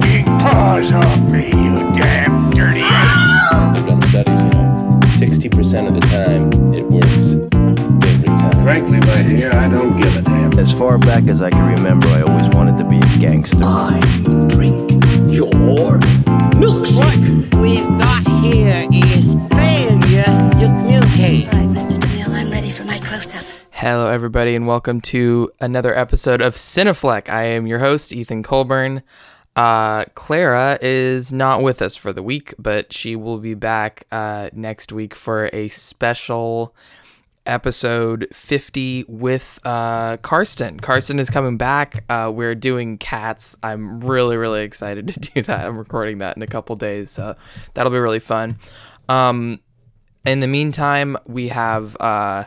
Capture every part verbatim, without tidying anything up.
stinking paws off me, you damn dirty ape! They've done studies, you know, sixty percent of the time it works every time. Frankly, my dear, I don't give a damn. As far back as I can remember, I always wanted to be a gangster. I drink your milkshake. What we've got here is failure to communicate. I mentioned the meal. I'm ready for my close-up. Hello, everybody, and welcome to another episode of Cinefleck. I am your host, Ethan Colburn. Uh, Clara is not with us for the week, but she will be back uh, next week for a special episode fifty with uh, Karsten. Karsten is coming back. Uh, we're doing cats. I'm really, really excited to do that. I'm recording that in a couple days, so that'll be really fun. Um, in the meantime, we have... Uh,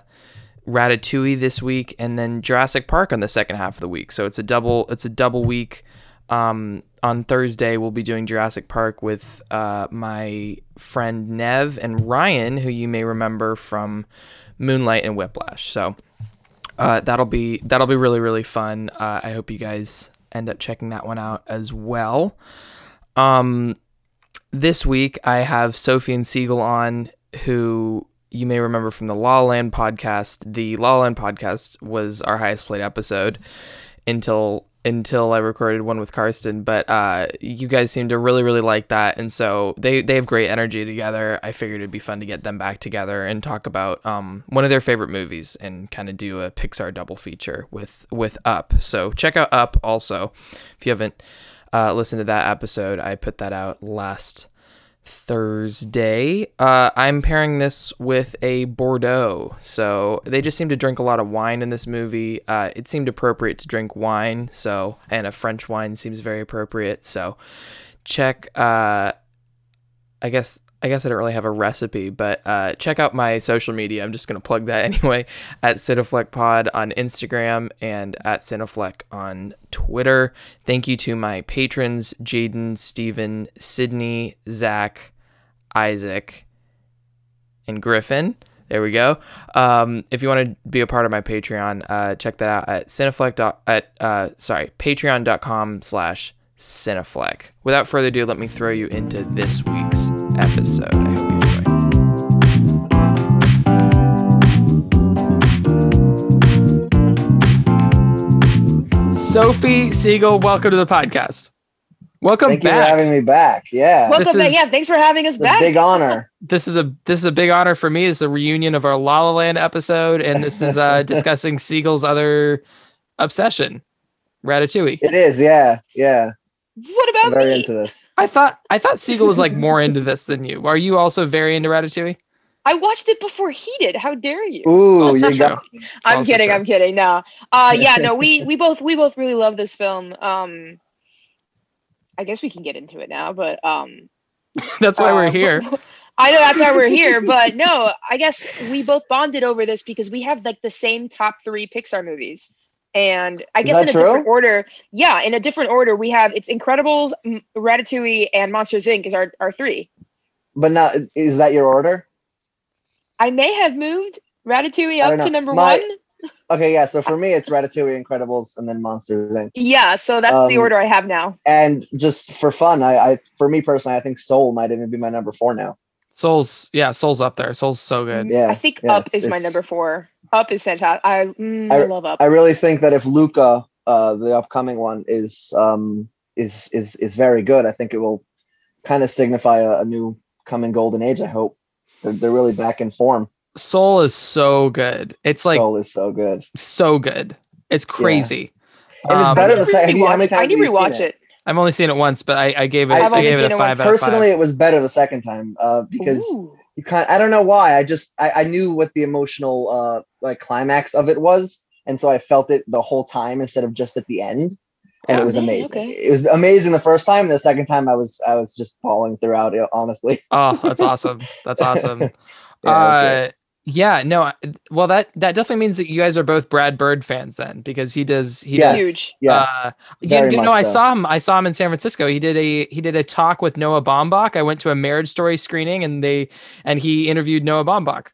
Ratatouille this week, and then Jurassic Park on the second half of the week. So it's a double it's a double week. Um, on Thursday, we'll be doing Jurassic Park with uh, my friend Nev and Ryan, who you may remember from Moonlight and Whiplash. So uh, that'll be that'll be really, really fun. Uh, I hope you guys end up checking that one out as well. Um, this week, I have Sophie and Siegel on, who... you may remember from the La La Land podcast. The La La Land podcast was our highest played episode until until I recorded one with Karsten. But uh, you guys seem to really, really like that. And so they, they have great energy together. I figured it'd be fun to get them back together and talk about um, one of their favorite movies and kind of do a Pixar double feature with, with Up. So check out Up also. If you haven't uh, listened to that episode, I put that out last Thursday. Uh, I'm pairing this with a Bordeaux. So they just seem to drink a lot of wine in this movie. Uh, it seemed appropriate to drink wine. So, and a French wine seems very appropriate. So check, uh, I guess, I guess I don't really have a recipe, but uh, check out my social media. I'm just going to plug that anyway, at Cinefleck Pod on Instagram and at Cinefleck on Twitter. Thank you to my patrons, Jaden, Steven, Sydney, Zach, Isaac, and Griffin. There we go. Um, if you want to be a part of my Patreon, uh, check that out at Cinefleck. At, uh, sorry, patreon.com slash Cinefleck. Without further ado, let me throw you into this week's episode. I hope you enjoy. Sophie Siegel, welcome to the podcast. Welcome Thank back. Thank you for having me back. Yeah. Welcome back. Yeah, thanks for having us back. Big honor. This is a this is a big honor for me. It's a reunion of our La La Land episode, and this is uh, discussing Siegel's other obsession, Ratatouille. It is, yeah, yeah. What about I'm very me? Into this. I thought I thought Siegel was like more into this than you. Are you also very into Ratatouille? I watched it before he did. How dare you? Ooh, you got... I'm kidding. True. I'm kidding. No. Uh, yeah. No. We we both we both really love this film. Um, I guess we can get into it now, but um, that's why uh, we're here. I know that's why we're here, but no, I guess we both bonded over this because we have like the same top three Pixar movies. And I guess in a true? different order, yeah, in a different order, we have it's Incredibles, Ratatouille, and Monsters, Incorporated is our, our three. But now, is that your order? I may have moved Ratatouille up to number My, one. Okay, yeah, so for me, it's Ratatouille, Incredibles, and then Monsters, Incorporated. Yeah, so that's um, the order I have now. And just for fun, I, I for me personally, I think Soul might even be my number four now. Soul's, yeah, Soul's up there. Soul's so good. Yeah, I think yeah, Up is my number four. Up is fantastic. I, mm, I I love Up. I really think that if Luca, uh, the upcoming one, is um is is is very good, I think it will kind of signify a, a new coming golden age. I hope they're, they're really back in form. Soul is so good. It's like Soul is so good, so good. It's crazy. Yeah. And um, it's better to say. How many times I need to rewatch it. it. I've only seen it once, but I, I gave it. I've I gave it a five. It out of Personally, five. It was better the second time uh, because Ooh. you can't. I don't know why. I just I, I knew what the emotional uh, like climax of it was, and so I felt it the whole time instead of just at the end, and oh, it was man, amazing. Okay. It was amazing the first time. The second time, I was I was just bawling throughout. Honestly. Oh, that's awesome. That's awesome. yeah, uh, that's yeah. No. Well, that that definitely means that you guys are both Brad Bird fans then, because he does. He yes, does, huge. Yes. Uh, you, you know, so. I saw him. I saw him in San Francisco. He did a he did a talk with Noah Baumbach. I went to a Marriage Story screening, and they and he interviewed Noah Baumbach.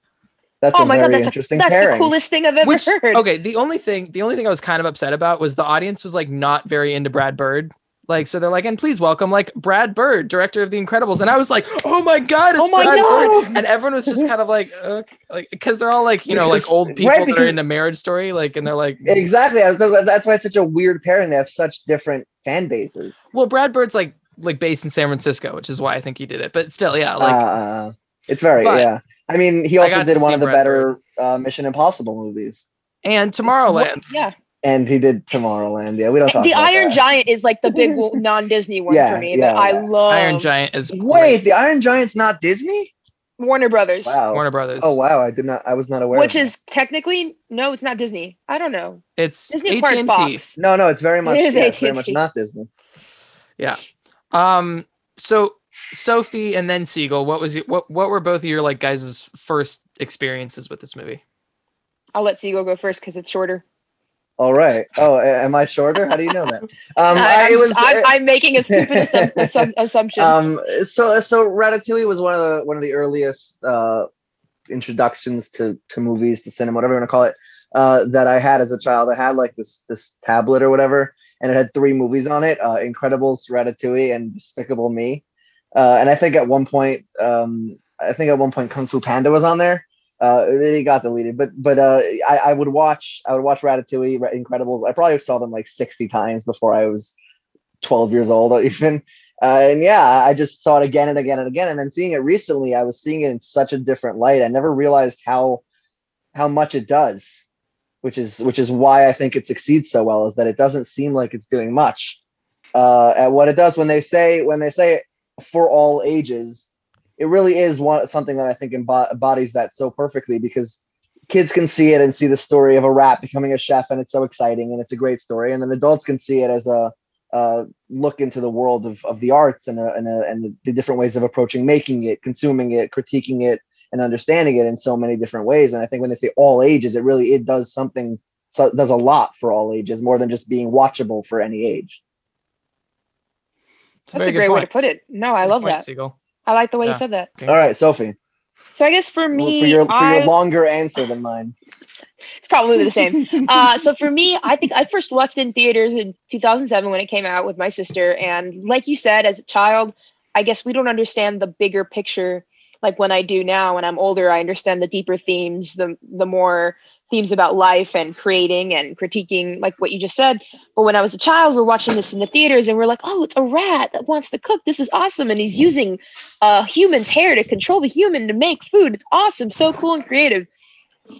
That's oh a my very God, that's interesting. A, that's pairing. The coolest thing I've ever Which, heard. Okay, the only thing the only thing I was kind of upset about was the audience was like not very into Brad Bird. Like, so they're like, and please welcome like Brad Bird, director of The Incredibles. And I was like, oh my God, it's oh my Brad God. Bird. And everyone was just kind of like, okay, like, because they're all like, you know, because, like old people right, because, that are in a Marriage Story. Like, and they're like, exactly. That's why it's such a weird pairing. They have such different fan bases. Well, Brad Bird's like, like based in San Francisco, which is why I think he did it. But still, yeah. Like, uh, it's very, but, yeah. I mean, he also did one of the Brad better uh, Mission Impossible movies. And Tomorrowland. Yeah. And he did Tomorrowland. Yeah, we don't talk the about Iron that. Giant is like the big non-Disney one yeah, for me yeah, that I yeah. love. Iron Giant is great. Wait, the Iron Giant's not Disney? Warner Brothers. Wow. Warner Brothers. Oh wow, I did not. I was not aware. Which of is that. Technically no, it's not Disney. I don't know. It's Disney part Fox. No, no, it's very much. It is yeah, it's very much not Disney. Yeah. Um. So Sophie and then Siegel. What was your, what? What were both of your like guys' first experiences with this movie? I'll let Siegel go first because it's shorter. All right. Oh, am I shorter? How do you know that? Um, I, it was, I'm, I'm making a stupid assum- assumption. Um, so, so Ratatouille was one of the one of the earliest uh, introductions to to movies, to cinema, whatever you want to call it, uh, that I had as a child. I had like this this tablet or whatever, and it had three movies on it: uh, Incredibles, Ratatouille, and Despicable Me. Uh, and I think at one point, um, I think at one point, Kung Fu Panda was on there. Uh, it got deleted, but but uh, I, I would watch I would watch Ratatouille, Incredibles. I probably saw them like sixty times before I was twelve years old, or even. Uh, and yeah, I just saw it again and again and again. And then seeing it recently, I was seeing it in such a different light. I never realized how how much it does, which is which is why I think it succeeds so well. Is that it doesn't seem like it's doing much uh, at what it does when they say when they say for all ages. It really is one, something that I think embodies that so perfectly, because kids can see it and see the story of a rat becoming a chef, and it's so exciting and it's a great story. And then adults can see it as a uh, look into the world of, of the arts and, a, and, a, and the different ways of approaching making it, consuming it, critiquing it, and understanding it in so many different ways. And I think when they say all ages, it really it does something, so does a lot for all ages, more than just being watchable for any age. That's, That's a, a great point. way to put it. No, I good love point, that. Siegel. I like the way yeah. you said that. All right, Sophie. So I guess for me, for your, for I, your longer answer than mine, it's probably the same. uh, so for me, I think I first watched it in theaters in two thousand seven when it came out with my sister. And like you said, as a child, I guess we don't understand the bigger picture. Like when I do now, when I'm older, I understand the deeper themes, the the more themes about life and creating and critiquing, like what you just said. But when I was a child, we're watching this in the theaters and we're like, oh, it's a rat that wants to cook. This is awesome. And he's using a uh, human's hair to control the human to make food. It's awesome. So cool and creative.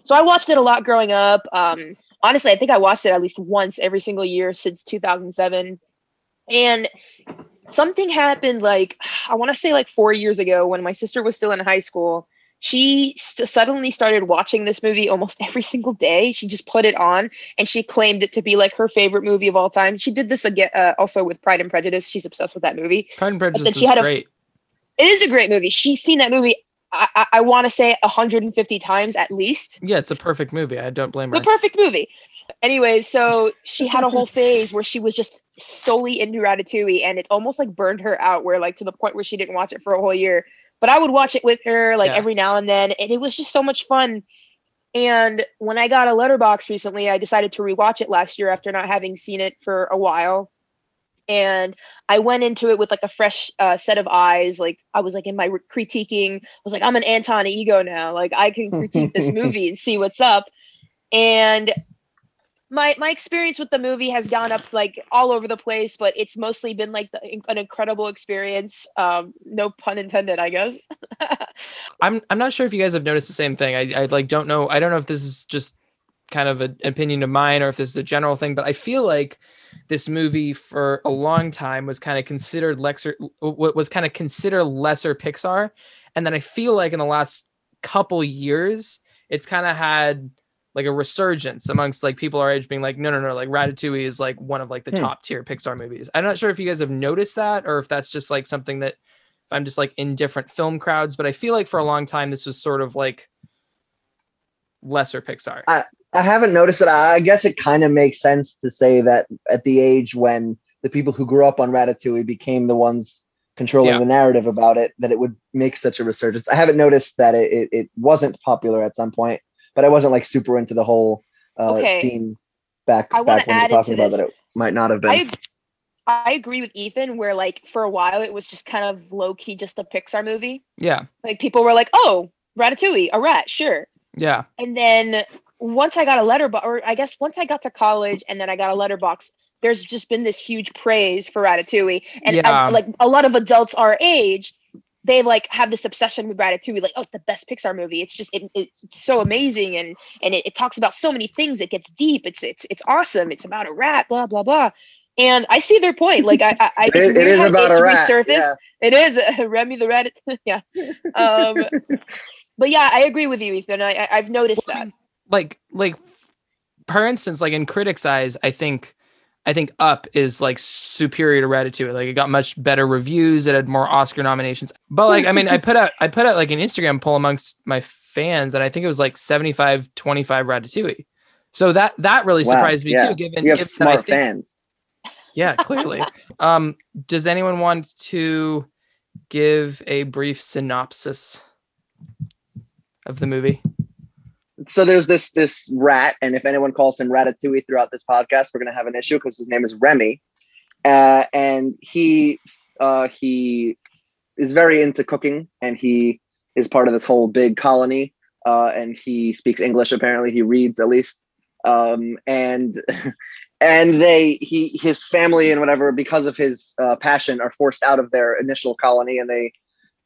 So I watched it a lot growing up. Um, honestly, I think I watched it at least once every single year since two thousand seven. And something happened like, I want to say like four years ago when my sister was still in high school. She st- suddenly started watching this movie almost every single day. She just put it on and she claimed it to be like her favorite movie of all time. She did this again, uh, also with Pride and Prejudice. She's obsessed with that movie. Pride and Prejudice is great. A, it is a great movie. She's seen that movie, I, I-, I want to say one hundred fifty times at least. Yeah, it's a perfect movie. I don't blame her. The perfect movie. Anyway, so she had a whole phase where she was just solely into Ratatouille, and it almost like burned her out, where like to the point where she didn't watch it for a whole year. But I would watch it with her like yeah. every now and then. And it was just so much fun. And when I got a Letterboxd recently, I decided to rewatch it last year after not having seen it for a while. And I went into it with like a fresh uh, set of eyes. Like I was like in my re- critiquing. I was like, I'm an Anton Ego now. Like I can critique this movie and see what's up. And my my experience with the movie has gone up like all over the place, but it's mostly been like the, an incredible experience. Um, no pun intended, I guess. I'm I'm not sure if you guys have noticed the same thing. I, I like don't know. I don't know if this is just kind of an opinion of mine or if this is a general thing, but I feel like this movie for a long time was kind of considered lesser, was kind of considered lesser Pixar, and then I feel like in the last couple years, it's kind of had like a resurgence amongst like people our age being like, no, no, no. Like Ratatouille is like one of like the hmm. top tier Pixar movies. I'm not sure if you guys have noticed that, or if that's just like something that if I'm just like in different film crowds, but I feel like for a long time, this was sort of like lesser Pixar. I, I haven't noticed it. I guess it kind of makes sense to say that at the age when the people who grew up on Ratatouille became the ones controlling yeah. the narrative about it, that it would make such a resurgence. I haven't noticed that it, it, it wasn't popular at some point, but I wasn't like super into the whole uh, okay. scene back, back when you're talking about that. It might not have been. I, I agree with Ethan where, like, for a while it was just kind of low-key just a Pixar movie. Yeah. Like, people were like, oh, Ratatouille, a rat, sure. Yeah. And then once I got a letterbox, or I guess once I got to college and then I got a letterbox, there's just been this huge praise for Ratatouille. And yeah. as, like, a lot of adults our age, they, like, have this obsession with Ratatouille. Like, oh, it's the best Pixar movie. It's just, it, it's, it's so amazing. And and it, it talks about so many things. It gets deep. It's, it's, it's awesome. It's about a rat, blah, blah, blah. And I see their point. Like I, I, I it, is, it is about a rat. Yeah. It is uh, Remy the rat. Yeah. Um, but yeah, I agree with you, Ethan. I, I, I've noticed that. Like, like, for instance, like in critics' eyes, I think, I think Up is like superior to Ratatouille. Like it got much better reviews. It had more Oscar nominations. But like, I mean, I put out, I put out like an Instagram poll amongst my fans, and I think it was like seventy-five twenty-five Ratatouille. So that that really wow. surprised me yeah. too. Given you have given smart think, fans. Yeah, clearly. Um, does anyone want to give a brief synopsis of the movie? So there's this this rat, and if anyone calls him Ratatouille throughout this podcast, we're going to have an issue because his name is Remy. Uh, and he uh, he is very into cooking, and he is part of this whole big colony. Uh, and he speaks English, apparently. He reads, at least. Um, and... And they, he, his family and whatever, because of his uh, passion, are forced out of their initial colony. And they,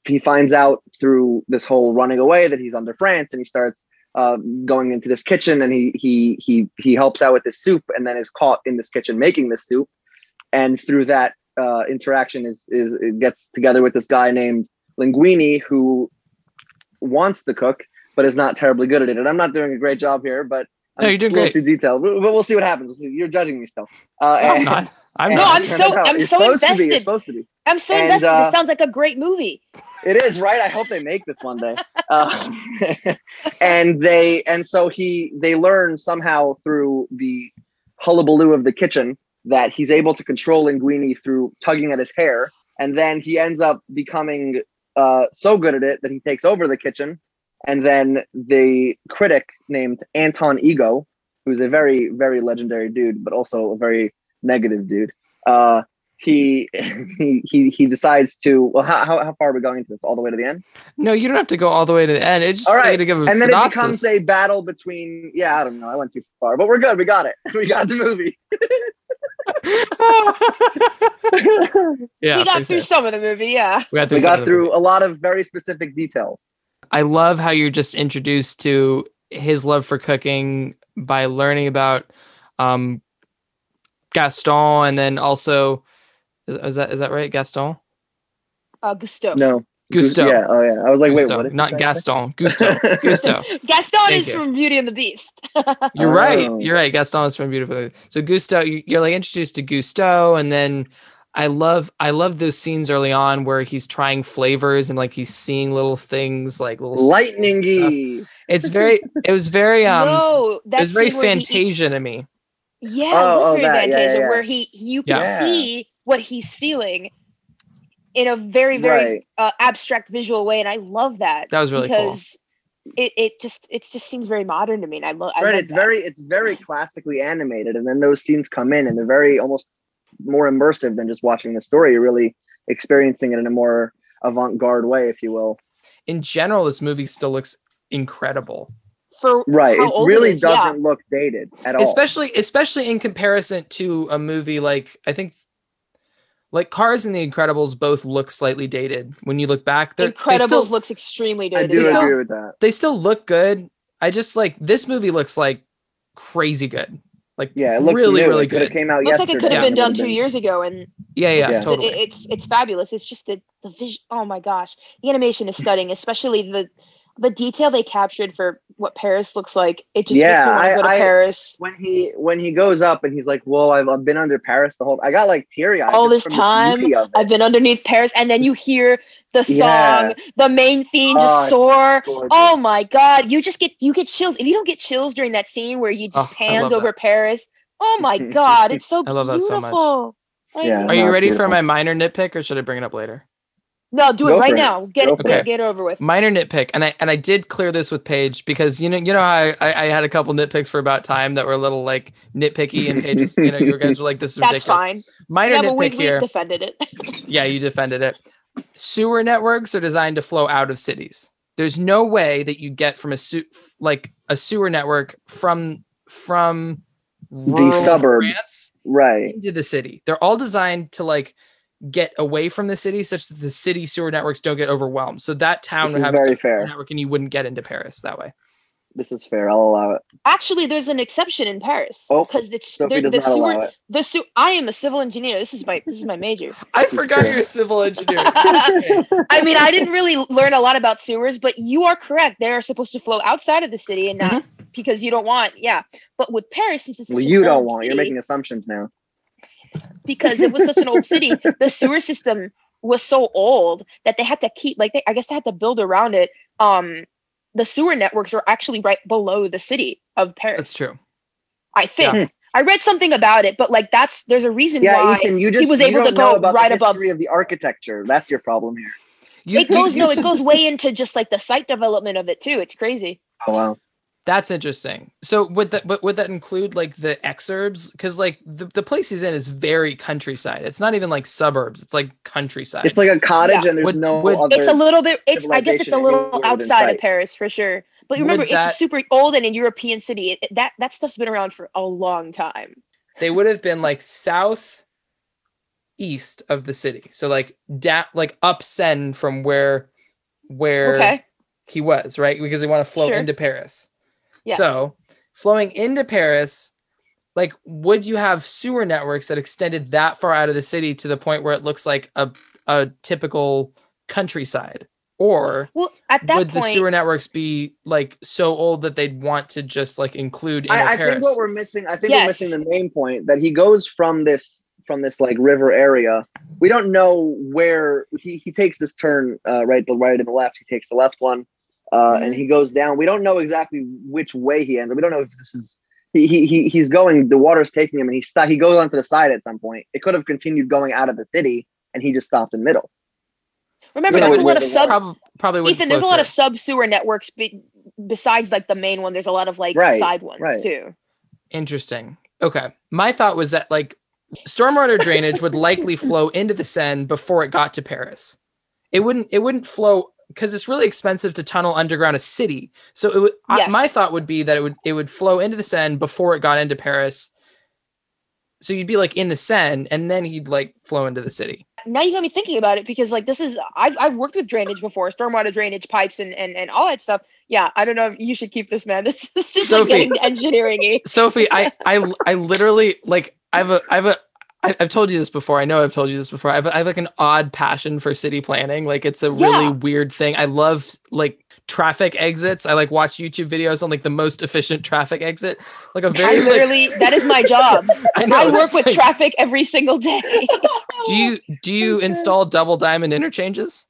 he finds out through this whole running away that he's under France, and he starts uh, going into this kitchen, and he, he, he, he helps out with this soup, and then is caught in this kitchen making this soup. And through that uh, interaction, is is it gets together with this guy named Linguini, who wants to cook but is not terribly good at it. And I'm not doing a great job here, but. No, you're doing great. Too detailed, but we'll see what happens. We'll see. You're judging me still. Uh, no, and, I'm not. I'm no, I'm so I'm you're so invested. It's supposed to be. I'm so and, invested. Uh, this sounds like a great movie. It is, right? I hope they make this one day. Uh, and they and so he they learn somehow through the hullabaloo of the kitchen that he's able to control Linguini through tugging at his hair, and then he ends up becoming uh, so good at it that he takes over the kitchen. And then the critic named Anton Ego, who's a very, very legendary dude, but also a very negative dude. Uh, he he he he decides to. Well, how how far are we going into this? All the way to the end? No, you don't have to go all the way to the end. It's just all right. To give a and synopsis. Then it becomes a battle between. Yeah, I don't know. I went too far, but we're good. We got it. We got the movie. yeah, we got through fair. some of the movie. Yeah, we got through, we got through a lot of very specific details. I love how you're just introduced to his love for cooking by learning about um, Gaston, and then also is, is that is that right, Gaston? Uh, Gusteau. No, Gusteau. Yeah, oh yeah. I was like, Gusteau. Wait, what is not Gaston? Gusteau. Gusteau. Gaston Thank is you. from Beauty and the Beast. You're right. You're right. Gaston is from Beauty and the Beast. So Gusteau, you're like introduced to Gusteau, and then. I love I love those scenes early on where he's trying flavors and like he's seeing little things like little lightningy. It's very it was very um no, it was very Fantasia eats... to me. Yeah, oh, it was oh, very that. Fantasia yeah, yeah, yeah. where he you can yeah. see what he's feeling in a very very right. uh, abstract visual way, and I love that. That was really because cool. It it just it just seems very modern to me, and I, lo- I right, love. Right, it's that. very it's very classically animated, and then those scenes come in and they're very almost. More immersive than just watching the story. You're really experiencing it in a more avant-garde way, if you will. In general, this movie still looks incredible. For right, it really it doesn't yeah. look dated at all. Especially, especially in comparison to a movie like I think, like Cars and The Incredibles both look slightly dated when you look back. Incredibles still, looks extremely dated. I do they agree still, with that. They still look good. I just like this movie looks like crazy good. Like yeah, it looks really, new. really good. It came out looks yesterday. like it could have yeah. been done two years ago, and yeah, yeah, yeah. totally. It, it's it's fabulous. It's just the the vision. Oh my gosh, the animation is stunning, especially the the detail they captured for what Paris looks like. It just yeah, makes me want to go to I, Paris. When he when he goes up and he's like, "Well, I've, I've been under Paris the whole." I got like teary eyed all this time. I've been underneath Paris, and then you hear. The song, yeah. the main theme, just oh, soar. Oh my God. You just get, you get chills. If you don't get chills during that scene where you just oh, pans over that. Paris. Oh my God. It's so I beautiful. Love that so much. Yeah, Are you ready beautiful. for my minor nitpick, or should I bring it up later? No, do it Go right now. It. Get Go it okay. get it over with. Minor nitpick, and I and I did clear this with Paige because you know you know I, I, I had a couple nitpicks for about time that were a little like nitpicky, and Paige, you know, you guys were like, this is That's ridiculous. Fine. Minor yeah, nitpick but we, here. We defended it. Yeah, you defended it. Sewer networks are designed to flow out of cities. There's no way that you get from a su- like a sewer network from from the suburbs France right into the city. They're all designed to like get away from the city such that the city sewer networks don't get overwhelmed. So that town this would have a sewer network and you wouldn't get into Paris that way. This is fair. I'll allow it. Actually, there's an exception in Paris. Oh, because it's Sophie does the not sewer, allow it. The sewer, I am a civil engineer. This is my this is my major. I this forgot you're a civil engineer. I mean, I didn't really learn a lot about sewers, but you are correct. They are supposed to flow outside of the city and not mm-hmm. because you don't want, yeah. But with Paris, since it's well, you don't want. City, you're making assumptions now. Because it was such an old city, the sewer system was so old that they had to keep like they, I guess they had to build around it. Um, the sewer networks are actually right below the city of Paris. That's true. I think yeah. I read something about it, but like that's there's a reason yeah, why Ethan, you just, he was you able to go about right the above of the architecture. That's your problem here. You, it you, goes you, no, you, it goes way into just like the site development of it too. It's crazy. Oh wow. That's interesting. So would that but would that include like the exurbs? Because like the, the place he's in is very countryside. It's not even like suburbs. It's like countryside. It's like a cottage yeah. and there's would, no would, other. It's a little bit. It's I guess it's a little outside of Paris for sure. But remember, that, it's super old and a European city. It, that that stuff's been around for a long time. They would have been like south east of the city. So like da- like up Seine from where where okay. he was right because they want to flow sure. into Paris. Yes. So flowing into Paris, like would you have sewer networks that extended that far out of the city to the point where it looks like a, a typical countryside? Or well, at that would point, the sewer networks be like so old that they'd want to just like include inner I, I Paris? think what we're missing, I think yes. we're missing the main point that he goes from this from this like river area. We don't know where he, he takes this turn uh, right the right and the left. He takes the left one. Uh, and he goes down. We don't know exactly which way he ends up. We don't know if this is he he, he he's going. The water's taking him, and he st- He goes onto the side at some point. It could have continued going out of the city, and he just stopped in the middle. Remember, there's a lot of sub. Prob- probably Ethan, there's a lot through. of sub sewer networks be- besides like the main one. There's a lot of like right, side ones right. too. Interesting. Okay, my thought was that like stormwater drainage would likely flow into the Seine before it got to Paris. It wouldn't. It wouldn't flow. Because it's really expensive to tunnel underground a city, so it would, yes. I, my thought would be that it would it would flow into the Seine before it got into Paris. So you'd be like in the Seine, and then you'd like flow into the city. Now you got me thinking about it because like this is I've I've worked with drainage before, stormwater drainage pipes and and and all that stuff. Yeah, I don't know. You should keep this, man. This is just Sophie, like getting engineering-y. Sophie, I I I literally like I've a I've a. I've told you this before. I know I've told you this before. I have, I have like an odd passion for city planning. Like it's a yeah. really weird thing. I love like traffic exits. I like watch YouTube videos on like the most efficient traffic exit. Like a very I literally like... that is my job. I, know, I work with like... traffic every single day. do you do you install double diamond interchanges?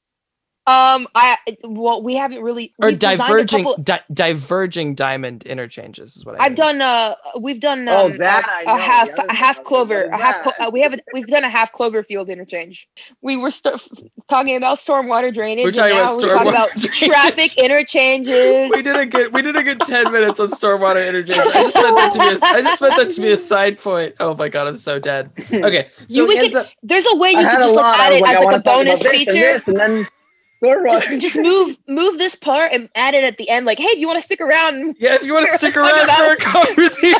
Um, I well, we haven't really or diverging couple... di- diverging diamond interchanges is what I I've mean. done. Uh, we've done um, oh, that a, a half a half clover a half. Clo- uh, we haven't we've done a half clover field interchange. We were st- talking about stormwater drainage. We're talking about, storm we're talking about traffic interchanges. We did a good we did a good ten minutes on stormwater interchanges. I just meant that to be a, I just meant that to be a side point. Oh my god, I'm so dead. Okay, so you, could, up, there's a way you I can just look lot. at it like, as like a bonus feature. And then, Just, just move move this part and add it at the end. Like, hey, if you want to stick around. Yeah, if you want to stick around about- for a conversation.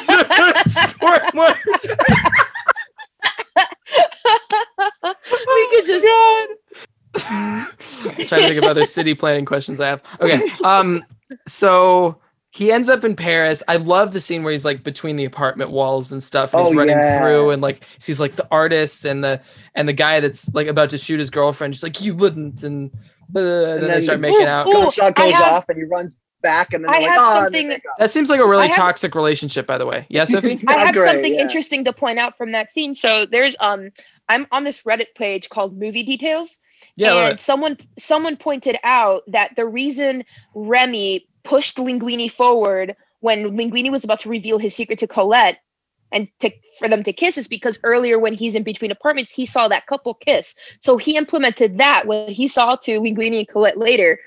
we could just. God. I was trying to think of other city planning questions I have. Okay, um, so he ends up in Paris. I love the scene where he's like between the apartment walls and stuff. And oh, he's running yeah. through and like she's like the artist and the and the guy that's like about to shoot his girlfriend. She's like, you wouldn't and. And then, then they start making ooh, out. Ooh, gunshot goes have, off and he runs back and then I like, oh, something, that seems like a really have, toxic relationship, by the way. Yeah, Sophie? I have great, something yeah. interesting to point out from that scene. So there's um I'm on this Reddit page called Movie Details. Yeah, and right. someone someone pointed out that the reason Remy pushed Linguini forward when Linguini was about to reveal his secret to Colette and to, for them to kiss is because earlier when he's in between apartments, he saw that couple kiss. So he implemented that when he saw to Linguini and Colette later.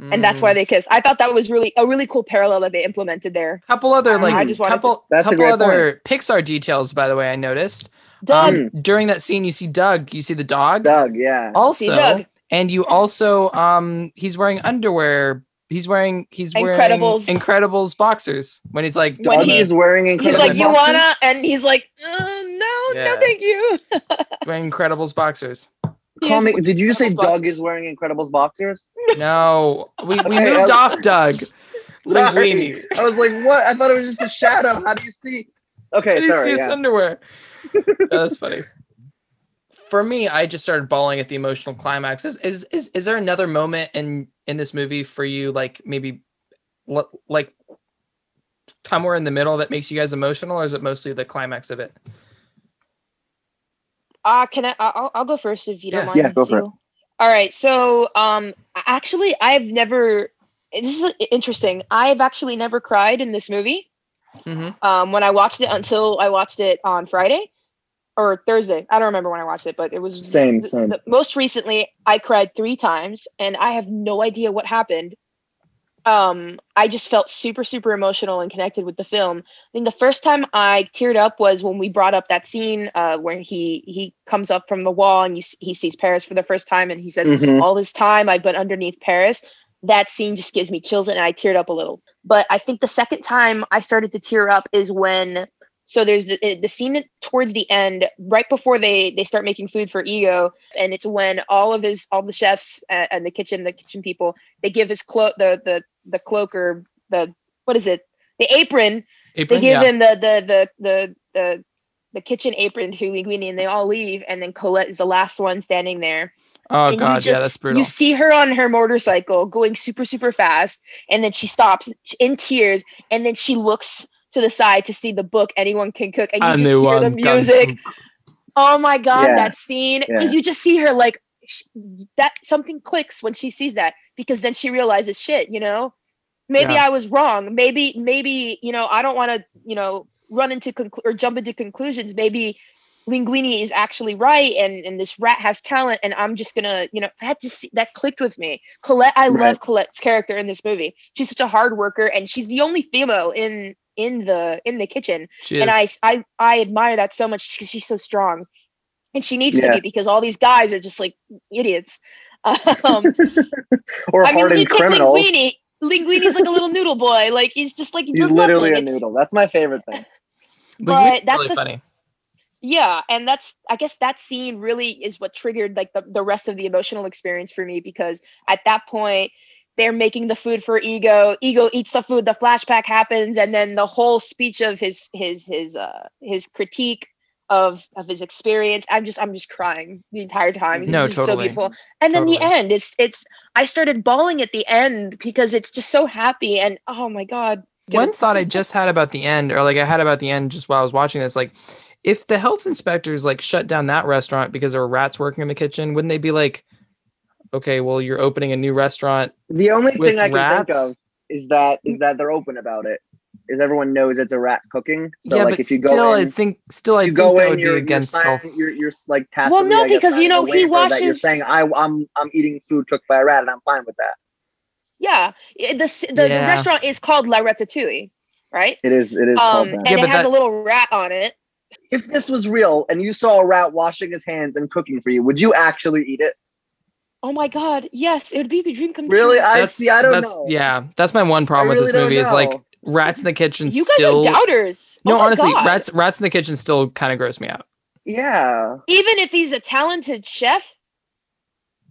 Mm. And that's why they kissed. I thought that was really a really cool parallel that they implemented there. Couple other like I just couple, to, that's couple a great other point. Pixar details, by the way, I noticed. Doug. Um, during that scene, you see Doug. You see the dog. Doug, yeah. Also, Doug. and you also um, he's wearing underwear. He's wearing he's wearing Incredibles, Incredibles boxers when he's like when Doug he's wearing Incredibles. He's like you boxers? wanna, and he's like uh, no, yeah. no, thank you. Wearing Incredibles boxers. Call me, did you say Doug is wearing Incredibles boxers? No, we, we okay, moved was, off Doug. Linguini. I was like, what? I thought it was just a shadow. How do you see? Okay, How do you sorry, see his yeah. underwear? No, that's funny. For me, I just started bawling at the emotional climax. Is is is, is there another moment in, in this movie for you, like maybe like somewhere in the middle that makes you guys emotional, or is it mostly the climax of it? Uh, can I, I'll, I'll go first if you don't yeah, mind. Yeah, go for it. All right. So um, actually, I've never, this is interesting. I've actually never cried in this movie mm-hmm. um, when I watched it until I watched it on Friday or Thursday. I don't remember when I watched it, but it was same. Th- same. Th- most recently, I cried three times and I have no idea what happened. Um, I just felt super, super emotional and connected with the film. I think the first time I teared up was when we brought up that scene uh, where he he comes up from the wall and you, he sees Paris for the first time and he says, mm-hmm. all this time I've been underneath Paris. That scene just gives me chills and I teared up a little. But I think the second time I started to tear up is when, so there's the, the scene towards the end, right before they they start making food for Ego, and it's when all of his, all the chefs and, and the kitchen, the kitchen people, they give his clo- the the the cloak or the, what is it? The apron. apron they give yeah. him the, the, the, the, the, the kitchen apron to Linguini and they all leave. And then Colette is the last one standing there. Oh and God. Just, yeah. That's brutal. You see her on her motorcycle going super, super fast. And then she stops in tears. And then she looks to the side to see the book, Anyone Can Cook. And you and just hear the music. Can... Oh my God. Yeah. That scene. Yeah. Cause you just see her like, She, that something clicks when she sees that, because then she realizes shit, you know, maybe yeah. I was wrong. Maybe, maybe, you know, I don't want to, you know, run into conclu- or jump into conclusions. Maybe Linguini is actually right. And, and this rat has talent and I'm just gonna, you know, that just, that clicked with me. Colette. I right. love Colette's character in this movie. She's such a hard worker and she's the only female in, in the, in the kitchen. She and I, I, I admire that so much because she's so strong. And she needs yeah. to be, because all these guys are just like idiots. Um, or I hardened mean, criminals. Linguini, Linguini's like a little noodle boy. Like he's just like, he he's literally nothing. a noodle. It's, that's my favorite thing. But that's really a, funny. Yeah. And that's, I guess that scene really is what triggered like the, the rest of the emotional experience for me, because at that point they're making the food for Ego. Ego eats the food. The flashback happens. And then the whole speech of his, his, his, uh, his critique of of his experience. I'm just I'm just crying the entire time. It's no, totally. So beautiful. And then totally. the end. It's it's I started bawling at the end because it's just so happy and oh my God. One thought I just had about the end, or like I had about the end just while I was watching this, like if the health inspectors like shut down that restaurant because there were rats working in the kitchen, wouldn't they be like, okay, well you're opening a new restaurant? The only thing I rats? can think of is that is that they're open about it. Is everyone knows it's a rat cooking. So yeah, like but if you go still, in, I think still I you think go that would in, be against health. You're, you're like tacitly, well, no, I because guess, you know he washes. You're saying I, I'm I'm eating food cooked by a rat, and I'm fine with that. Yeah, the the, yeah. the restaurant is called La Ratatouille, right? It is. It is. Um, called that. And yeah, it has that, a little rat on it. If this was real and you saw a rat washing his hands and cooking for you, would you actually eat it? Oh my God! Yes, it would be a dream come true. Really, I that's, see. I don't know. Yeah, that's my one problem really with this movie know. is like. Rats in the kitchen. You guys still... are doubters. No, oh honestly, God. rats rats in the kitchen still kind of gross me out. Yeah. Even if he's a talented chef.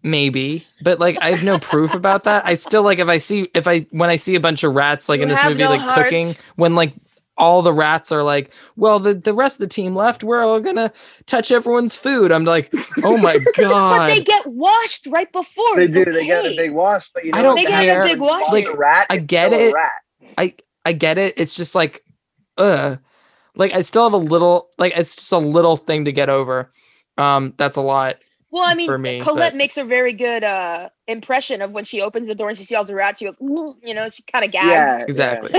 Maybe, but like I have no proof about that. I still like if I see if I when I see a bunch of rats like you in this movie no like heart. cooking when like all the rats are like, well the the rest of the team left. We're all gonna touch everyone's food. I'm like, oh my God. But they get washed right before. They do. Okay. They get a big wash, but you know I don't they care. Get a big wash. Like a rat. I get it. A rat. I. I get it. It's just like, uh, like I still have a little, like it's just a little thing to get over. Um, that's a lot. Well, I mean, me, Colette but... makes a very good uh, impression of when she opens the door and she sees all the rats. She goes, ooh, you know, she kind of gags. Yeah, exactly.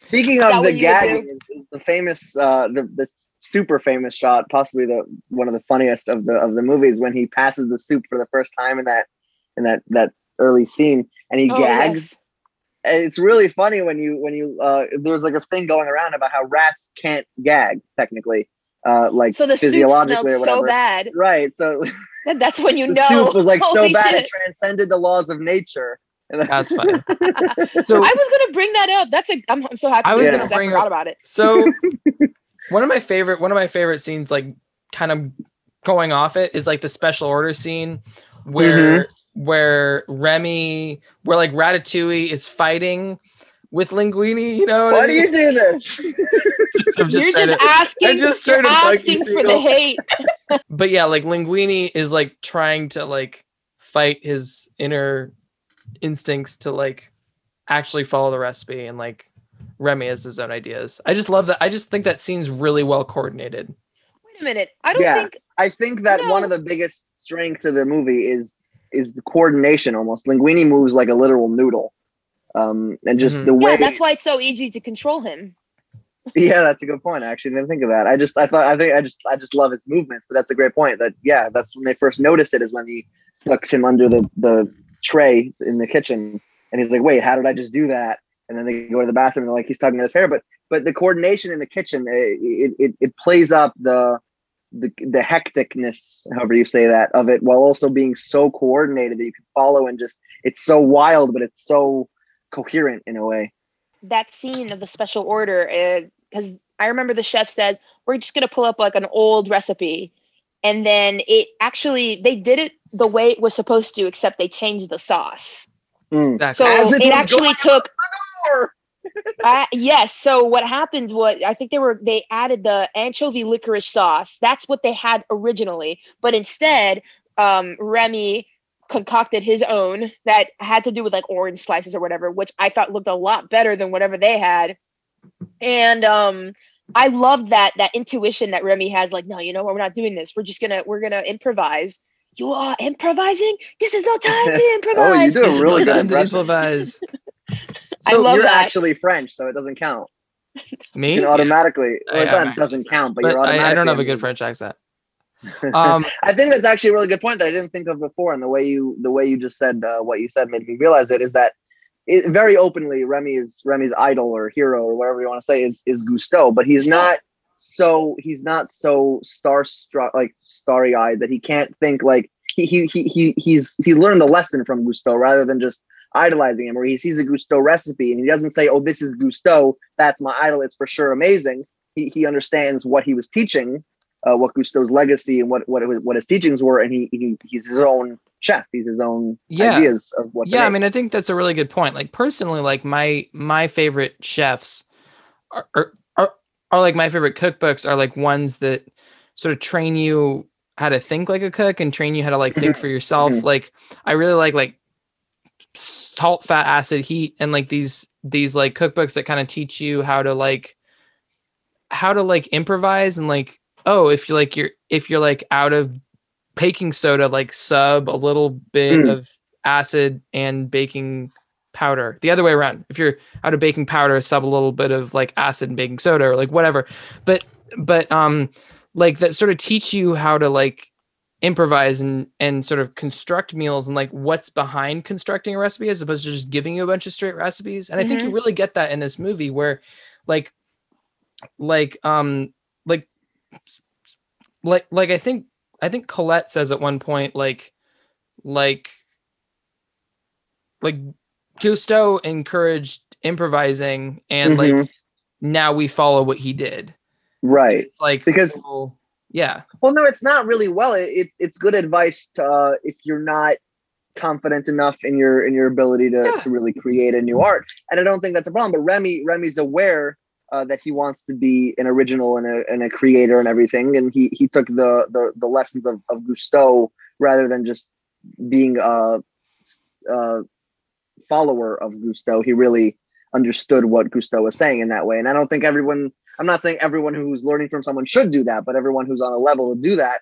Speaking of the gagging, is, is the famous, uh, the the super famous shot, possibly the one of the funniest of the of the movies, when he passes the soup for the first time in that in that that early scene, and he oh, gags. Yes. And it's really funny when you when you uh, there's like a thing going around about how rats can't gag technically, uh, like so the physiologically soup smelled or whatever. So bad, right? So. And that's when you the know. Soup was like Holy so bad shit. It transcended the laws of nature. That's funny. So, I was gonna bring that up. That's a. I'm, I'm so happy. I was gonna bring I forgot up, about it. So one of my favorite one of my favorite scenes, like kind of going off it, is like the special order scene where mm-hmm. where Remy, where like Ratatouille is fighting with Linguini. You know. Why what do I mean? You do this? I'm just you're just to, asking. I'm just you're asking for Siegel. The hate. But yeah, like Linguini is like trying to like fight his inner instincts to like actually follow the recipe, and like Remy has his own ideas. I just love that. I just think that scene's really well coordinated. Wait a minute. I don't yeah, think I think that no. one of the biggest strengths of the movie is is the coordination almost. Linguini moves like a literal noodle. Um and just mm-hmm. the way yeah, that's why it's so easy to control him. Yeah, that's a good point. I actually didn't think of that. I just, I thought, I think, I just, I just love his movements. But that's a great point. That yeah, that's when they first noticed it, is when he ducks him under the the tray in the kitchen, and he's like, "Wait, how did I just do that?" And then they go to the bathroom, and they're like, "He's tugging at his hair." But but the coordination in the kitchen, it it it plays up the the the hecticness, however you say that, of it, while also being so coordinated that you can follow, and just it's so wild, but it's so coherent in a way. That scene of the special order, because uh, I remember the chef says, we're just going to pull up like an old recipe. And then it actually, they did it the way it was supposed to, except they changed the sauce. Mm. Exactly. So it, it actually took, uh, yes. So what happened was, I think they were, they added the anchovy licorice sauce. That's what they had originally. But instead, um, Remy concocted his own that had to do with like orange slices or whatever, which I thought looked a lot better than whatever they had. And um I love that that intuition that Remy has, like, no, you know what, we're not doing this. We're just gonna we're gonna improvise. You are improvising? This is no time to improvise. Oh, you do a really good improvise. So I love you're that. Actually French, so it doesn't count. Me? You automatically yeah. well, yeah, it doesn't count, but, but you're automatically I, I don't have a good French accent. um I think that's actually a really good point that I didn't think of before, and the way you the way you just said uh, what you said made me realize it is that it, very openly Remy is Remy's idol or hero or whatever you want to say is is Gusteau, but he's not so he's not so starstruck, like starry-eyed, that he can't think like he he he, he he's he learned a lesson from Gusteau rather than just idolizing him, where he sees a Gusteau recipe and he doesn't say, oh, this is Gusteau, that's my idol, it's for sure amazing. He he understands what he was teaching, Uh, what Gusteau's legacy and what what what his teachings were, and he, he he's his own chef. He's his own yeah. ideas of what. Yeah, I mean, I think that's a really good point. Like personally, like my my favorite chefs are are, are are like my favorite cookbooks are like ones that sort of train you how to think like a cook and train you how to like think for yourself. Like I really like like Salt, Fat, Acid, Heat, and like these these like cookbooks that kind of teach you how to like how to like improvise and like. Oh, if you're like you're if you're like out of baking soda, like sub a little bit mm. of acid and baking powder. The other way around. If you're out of baking powder, sub a little bit of like acid and baking soda or like whatever. But but um like that sort of teach you how to like improvise and and sort of construct meals and like what's behind constructing a recipe as opposed to just giving you a bunch of straight recipes. And mm-hmm. I think you really get that in this movie where like like um like like like I think I think Colette says at one point like like like Gusteau encouraged improvising and mm-hmm. like now we follow what he did, right? It's like because well, yeah well no it's not really well it, it's it's good advice to, uh, if you're not confident enough in your in your ability to, yeah. to really create a new art, and I don't think that's a problem, but Remy Remy's aware Uh, that he wants to be an original and a and a creator and everything, and he he took the the, the lessons of, of Gusteau rather than just being a, a follower of Gusteau. He really understood what Gusteau was saying in that way, and I don't think everyone. I'm not saying everyone who's learning from someone should do that, but everyone who's on a level to do that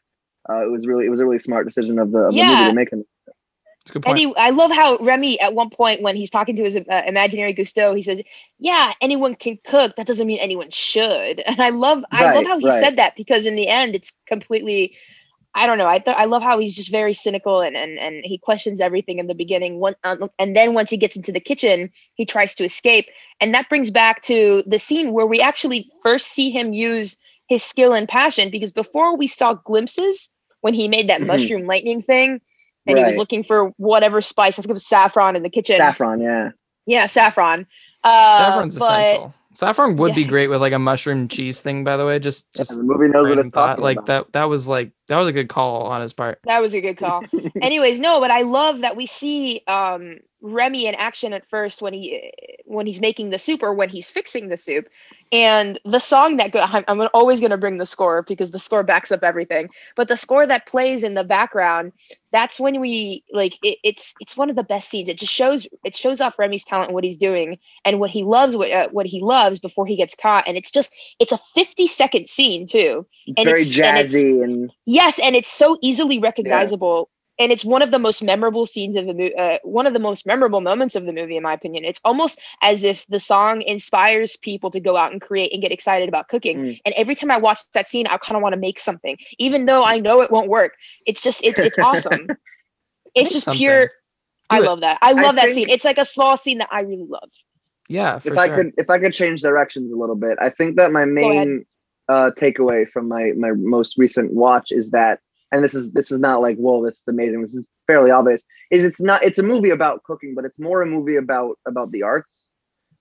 Uh, it was really, it was a really smart decision of the, of yeah. the movie to make him. Good point. And he, I love how Remy, at one point when he's talking to his uh, imaginary Gusteau, he says, "Yeah, anyone can cook. That doesn't mean anyone should." And I love, I right, love how he right. said that, because in the end, it's completely. I don't know. I th- I love how he's just very cynical and and and he questions everything in the beginning. One um, and then once he gets into the kitchen, he tries to escape, and that brings back to the scene where we actually first see him use his skill and passion. Because before, we saw glimpses when he made that mm-hmm. mushroom lightning thing, and right. he was looking for whatever spice. I think it was saffron in the kitchen. Saffron, yeah, yeah, saffron. Uh, Saffron's but, essential. Saffron would yeah. be great with like a mushroom cheese thing, by the way. Just, just yeah, the movie knows what it's thought. Talking like about. That, that was like, that was a good call on his part. That was a good call. Anyways, no, but I love that we see um, Remy in action at first when he, when he's making the soup, or when he's fixing the soup, and the song that go- I'm, I'm always going to bring the score, because the score backs up everything, but the score that plays in the background, that's when we like, it, it's, it's one of the best scenes. It just shows, it shows off Remy's talent and what he's doing and what he loves, what, uh, what he loves before he gets caught. And it's just, it's a fifty second scene too. It's and very it's, jazzy. And, and yes. And it's so easily recognizable. Yeah. And it's one of the most memorable scenes of the movie, uh, one of the most memorable moments of the movie, in my opinion. It's almost as if the song inspires people to go out and create and get excited about cooking. Mm. And every time I watch that scene, I kind of want to make something, even though I know it won't work. It's just, it's it's awesome. It's make just something. Pure. Do I it. Love that. I love I that think, scene. It's like a small scene that I really love. Yeah, for if sure. I could, if I could change directions a little bit, I think that my main uh, takeaway from my my most recent watch is that. And this is this is not like, whoa, this is amazing. This is fairly obvious. Is it's not it's a movie about cooking, but it's more a movie about about the arts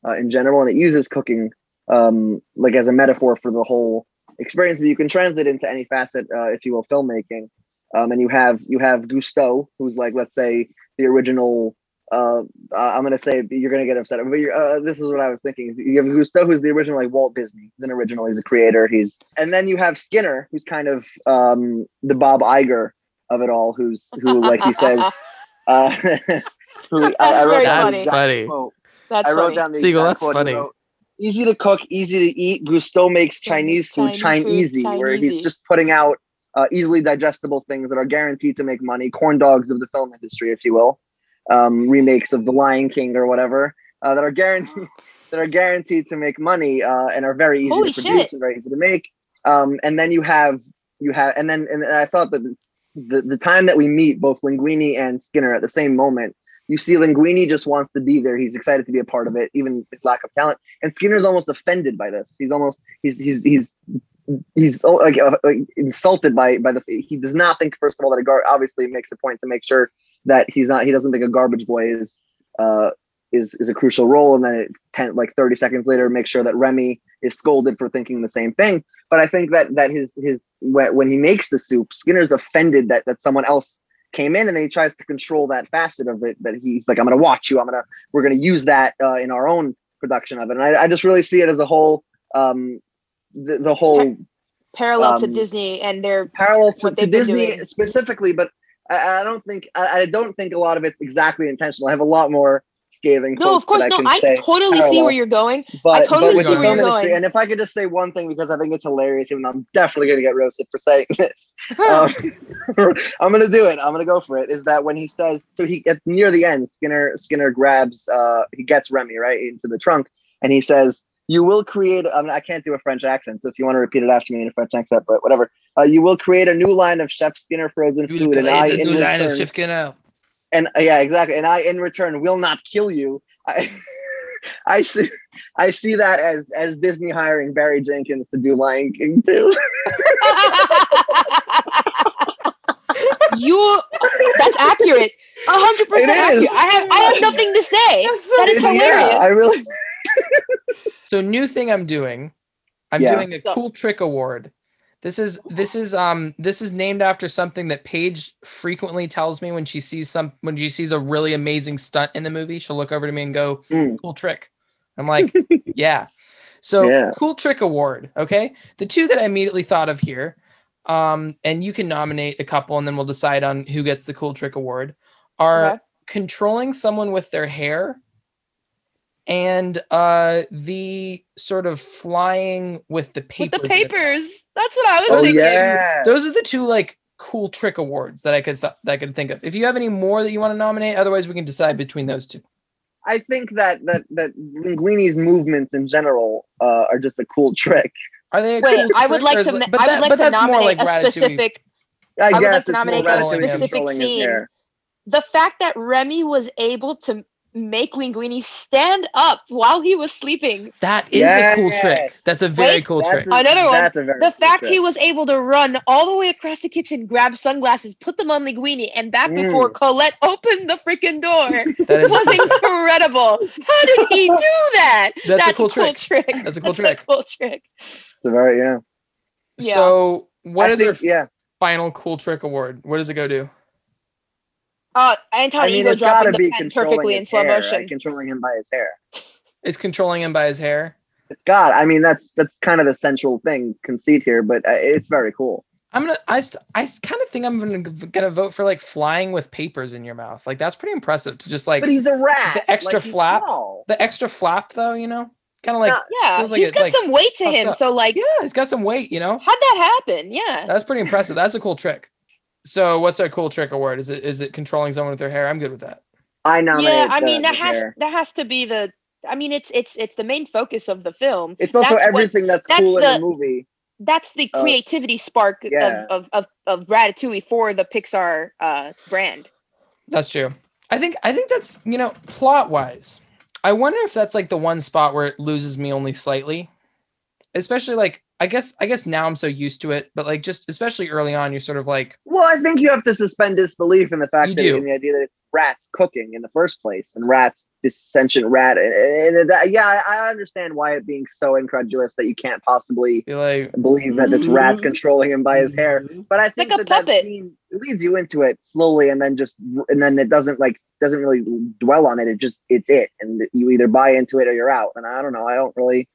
uh, in general, and it uses cooking um, like as a metaphor for the whole experience. But you can translate it into any facet, uh, if you will, filmmaking. Um, and you have you have Gusteau, who's like, let's say the original. Uh, I'm gonna say you're gonna get upset, but uh, this is what I was thinking. You have Gusteau, who's the original, like Walt Disney. He's an original. He's a creator. He's and then you have Skinner, who's kind of um, the Bob Iger of it all. Who's who, like he says. Uh, who, that's I, I wrote down funny. Funny. Quote. That's I wrote funny. Down the Siegel, that's quote. Funny. Wrote, easy to cook, easy to eat. Gusteau makes Chinese food Chinesey, where he's just putting out uh, easily digestible things that are guaranteed to make money. Corn dogs of the film industry, if you will. Um, remakes of The Lion King or whatever uh, that are guaranteed that are guaranteed to make money uh, and are very easy Holy to produce shit. And very easy to make. Um, and then you have you have and then and I thought that the the time that we meet both Linguini and Skinner at the same moment, you see Linguini just wants to be there. He's excited to be a part of it, even his lack of talent. And Skinner's almost offended by this. He's almost he's he's he's he's like, uh, like insulted by by the he does not think first of all that a guard obviously makes a point to make sure. That he's not, he doesn't think a garbage boy is uh, is is a crucial role, and then it ten, like thirty seconds later, make sure that Remy is scolded for thinking the same thing. But I think that that his his when he makes the soup, Skinner's offended that that someone else came in, and then he tries to control that facet of it. That he's like, I'm gonna watch you. I'm gonna we're gonna use that uh, in our own production of it. And I, I just really see it as a whole um, the, the whole pa- parallel um, to Disney and their parallel to, to Disney doing. Specifically, but. I don't think I don't think a lot of it's exactly intentional. I have a lot more scathing. No, of course, that I no. Can I say totally parallel, see where you're going. But, I totally but see where you're going. Industry, and if I could just say one thing, because I think it's hilarious, even though I'm definitely going to get roasted for saying this, um, I'm going to do it. I'm going to go for it. Is that when he says so? He at near the end, Skinner Skinner grabs. Uh, he gets Remy right into the trunk, and he says, "You will create." I, mean, I can't do a French accent, so if you want to repeat it after me in a French accent, but whatever. Uh, you will create a new line of Chef Skinner frozen you food, and I in new return, line of Chef Skinner. And uh, yeah, exactly. And I, in return, will not kill you. I, I see, I see that as as Disney hiring Barry Jenkins to do Lion King too. You, that's accurate, a hundred percent accurate. I have, I have nothing to say. So that is hilarious. Yeah, I really. So, new thing I'm doing, I'm yeah. doing a cool trick award. This is this is um this is named after something that Paige frequently tells me when she sees some when she sees a really amazing stunt in the movie. She'll look over to me and go, mm. "Cool trick." I'm like, "Yeah." So yeah. Cool trick award. Okay, the two that I immediately thought of here, um, and you can nominate a couple, and then we'll decide on who gets the cool trick award. Are okay. controlling someone with their hair, and uh, the sort of flying with the papers. With the papers. That's what I was oh, thinking. Yeah. Those are the two like cool trick awards that I could th- that I could think of. If you have any more that you want to nominate, otherwise we can decide between those two. I think that that that Linguini's movements in general uh, are just a cool trick. Are they? A Wait, cool I would trick? like to. But I that, would like to nominate like a specific. I, I guess would like to nominate a specific scene. The fact that Remy was able to make Linguini stand up while he was sleeping. That is yes. a cool trick. That's a very Wait, cool trick. A, Another one. That's a very the cool fact trick. He was able to run all the way across the kitchen, grab sunglasses, put them on Linguini, and back mm. before Colette opened the freaking door that is was incredible. How did he do that? That's, That's a cool, a cool trick. trick. That's a cool That's trick. A cool trick. It's a very yeah. yeah. So what I is think, your yeah. final cool trick award? What does it go to? Uh, Anton I mean, Ego dropping the pen perfectly in slow hair, motion. Right? Controlling him by his hair. It's controlling him by his hair? It's God. I mean, that's that's kind of the central thing, conceit here, but uh, it's very cool. I'm gonna. I, st- I kind of think I'm gonna, gonna vote for like flying with papers in your mouth. Like that's pretty impressive to just like. But he's a rat. The extra like, flap. Small. The extra flap, though, you know, kind of like uh, yeah. Like he's it, got like, some weight to him, up. so like yeah, he's got some weight. You know, how'd that happen? Yeah, that's pretty impressive. That's a cool trick. So what's our cool trick award? Is it is it controlling someone with their hair? I'm good with that. I nominate. Yeah, I mean the, that has hair. that has to be the. I mean it's it's it's the main focus of the film. It's also that's everything what, that's, that's cool the, in the movie. That's the creativity oh, spark yeah. of, of of of Ratatouille for the Pixar uh, brand. That's true. I think I think that's you know plot wise. I wonder if that's like the one spot where it loses me only slightly, especially like. I guess I guess now I'm so used to it, but like just especially early on, you're sort of like. Well, I think you have to suspend disbelief in the fact that in the idea that it's rats cooking in the first place and rats, this sentient rat, and, and that, yeah, I understand why it being so incredulous that you can't possibly like, believe that this rat's controlling him by his hair. But I think like that, that scene leads you into it slowly, and then just and then it doesn't like doesn't really dwell on it. It just it's it, and you either buy into it or you're out. And I don't know. I don't really.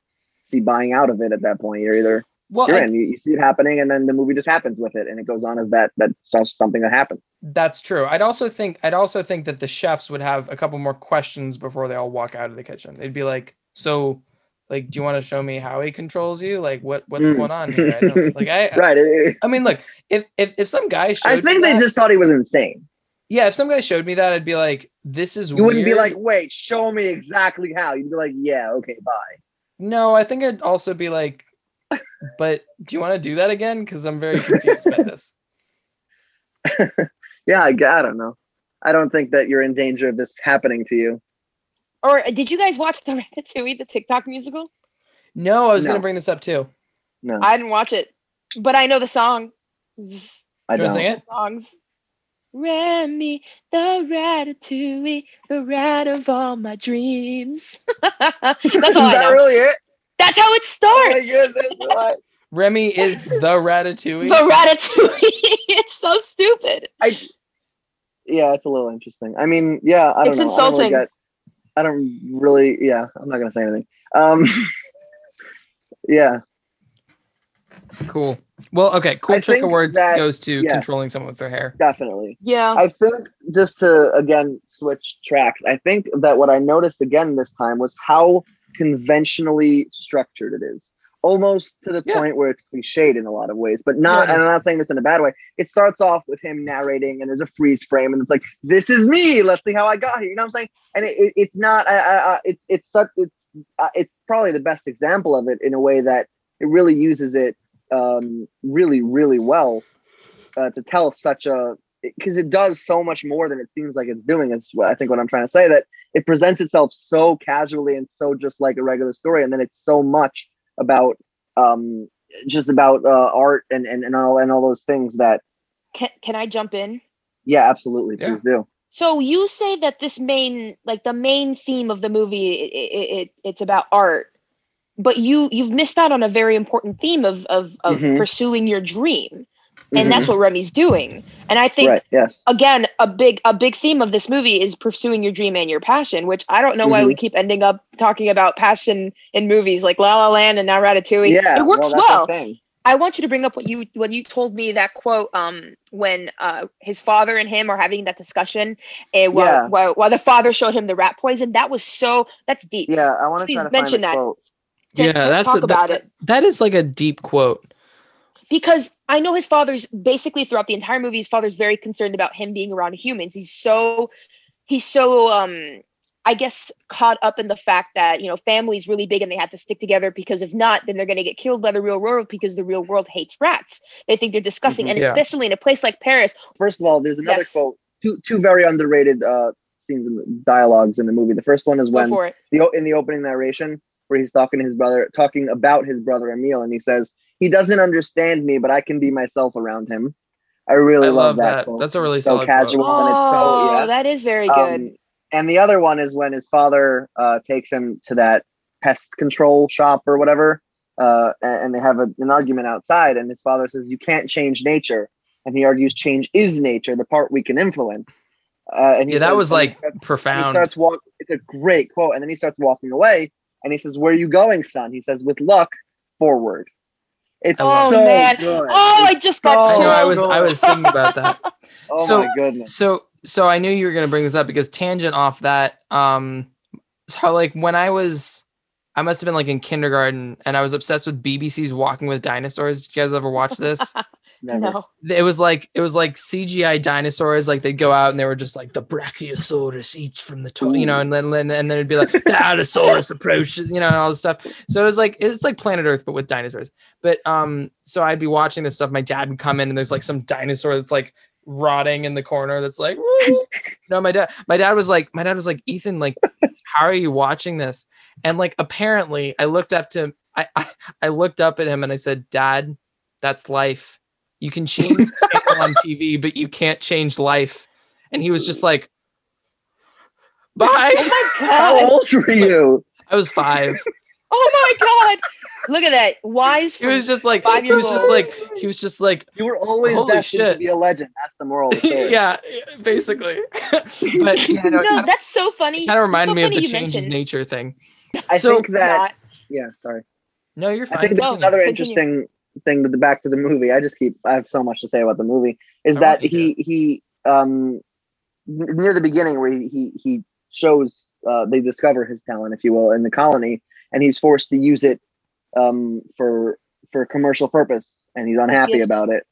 Buying out of it at that point, you're either well, you're I, in, you, you see it happening, and then the movie just happens with it, and it goes on as that that's something that happens. That's true. I'd also think I'd also think that the chefs would have a couple more questions before they all walk out of the kitchen. They'd be like, "So, like, do you want to show me how he controls you? Like, what what's mm. going on here? I don't, like, I right. I, I mean, look, if if if some guy, showed I think me they that, just thought he was insane. Yeah, if some guy showed me that, I'd be like, "This is." You weird. Wouldn't be like, "Wait, show me exactly how." You'd be like, "Yeah, okay, bye." No, I think I'd also be like, but do you want to do that again? Because I'm very confused by this. yeah, I, I don't know. I don't think that you're in danger of this happening to you. Or did you guys watch the Ratatouille, the TikTok musical? No, I was no. going to bring this up too. No, I didn't watch it, but I know the song. I don't sing it. Songs. Remy, the Ratatouille, the rat of all my dreams. That's all is I know. Is that really it? That's how it starts. Oh Remy is the Ratatouille. The Ratatouille. It's so stupid. I, yeah, it's a little interesting. I mean, yeah, I don't it's know. It's insulting. I don't, really get, I don't really, yeah, I'm not going to say anything. Um, yeah. Cool. Well, okay. Cool I trick awards that, goes to yeah, controlling someone with their hair. Definitely. Yeah. I think just to, again, switch tracks, I think that what I noticed again this time was how conventionally structured it is. Almost to the yeah. point where it's cliched in a lot of ways, but not, yeah, and I'm not saying this in a bad way. It starts off with him narrating and there's a freeze frame and it's like, this is me. Let's see how I got here. You know what I'm saying? And it, it, it's not, I, I, it's, it's, such, it's, uh, it's probably the best example of it in a way that it really uses it um really really well uh, to tell such a because it does so much more than it seems like it's doing is I think what I'm trying to say, that it presents itself so casually and so just like a regular story, and then it's so much about um just about uh, art and, and and all and all those things that can can I jump in? Yeah, absolutely, please yeah. do. So you say that this main like the main theme of the movie it, it, it it's about art. But you you've missed out on a very important theme of of, of mm-hmm. pursuing your dream, and mm-hmm. that's what Remy's doing. And I think right, yes. again a big a big theme of this movie is pursuing your dream and your passion. Which I don't know mm-hmm. why we keep ending up talking about passion in movies like La La Land and now Ratatouille. Yeah, it works well. well. I want you to bring up what you when you told me that quote um, when uh, his father and him are having that discussion and while, yeah. while while the father showed him the rat poison. That was so that's deep. Yeah, I want to mention find that. Quote. Yeah, that's talk a, about that, it. That is like a deep quote. Because I know his father's basically throughout the entire movie, his father's very concerned about him being around humans. He's so, he's so, um, I guess, caught up in the fact that, you know, family's really big and they have to stick together, because if not, then they're going to get killed by the real world, because the real world hates rats. They think they're disgusting. Mm-hmm, and yeah. especially in a place like Paris. First of all, there's another yes. quote, two, two very underrated uh, scenes and dialogues in the movie. The first one is when the in the opening narration where he's talking to his brother, talking about his brother Emil, and he says, "He doesn't understand me, but I can be myself around him." I really I love, love that. that. That's a really solid so casual. Quote. And it's so, yeah. that is very good. Um, and the other one is when his father uh, takes him to that pest control shop or whatever, uh, and they have a, an argument outside, and his father says, "You can't change nature," and he argues, "Change is nature, the part we can influence." Uh, and he yeah, that was like starts, profound. He starts walk. It's a great quote, and then he starts walking away, and he says, "Where are you going, son?" He says, "With luck, forward." It's oh so man! Good. Oh, it's I just got. So I know. I was. I was thinking about that. oh so, my goodness! So, so I knew you were going to bring this up, because tangent off that. Um, so like when I was, I must have been like in kindergarten, and I was obsessed with B B C's Walking with Dinosaurs. Did you guys ever watch this? Never. No. It was like it was like C G I dinosaurs. Like they'd go out and they were just like, the Brachiosaurus eats from the toilet, you know, and then and then it'd be like the Allosaurus approaches, you know, and all this stuff. So it was like it's like Planet Earth but with dinosaurs. But um, so I'd be watching this stuff. My dad would come in and there's like some dinosaur that's like rotting in the corner. That's like, woo. no, my dad. My dad was like, my dad was like, Ethan, like, how are you watching this? And like apparently, I looked up to I I, I looked up at him and I said, "Dad, that's life. You can change the channel on T V, but you can't change life." And he was just like, "Bye." Oh my God. How old were you? I was five. Oh my God! Look at that, wise. He was just like, he was just like, he was just like, you were always destined shit. to be a legend. That's the moral of the story. yeah, basically. but you know, no, that's so funny. Kind of reminded so me of the change mentioned. is nature thing. I so, think that. Not, yeah, sorry. No, you're fine. I think that's no, another continue. interesting. thing to the back to the movie. I just keep. I have so much to say about the movie. Is that he he um near the beginning where he he, he shows uh, they discover his talent, if you will, in the colony, and he's forced to use it um for for commercial purpose, and he's unhappy yes. about it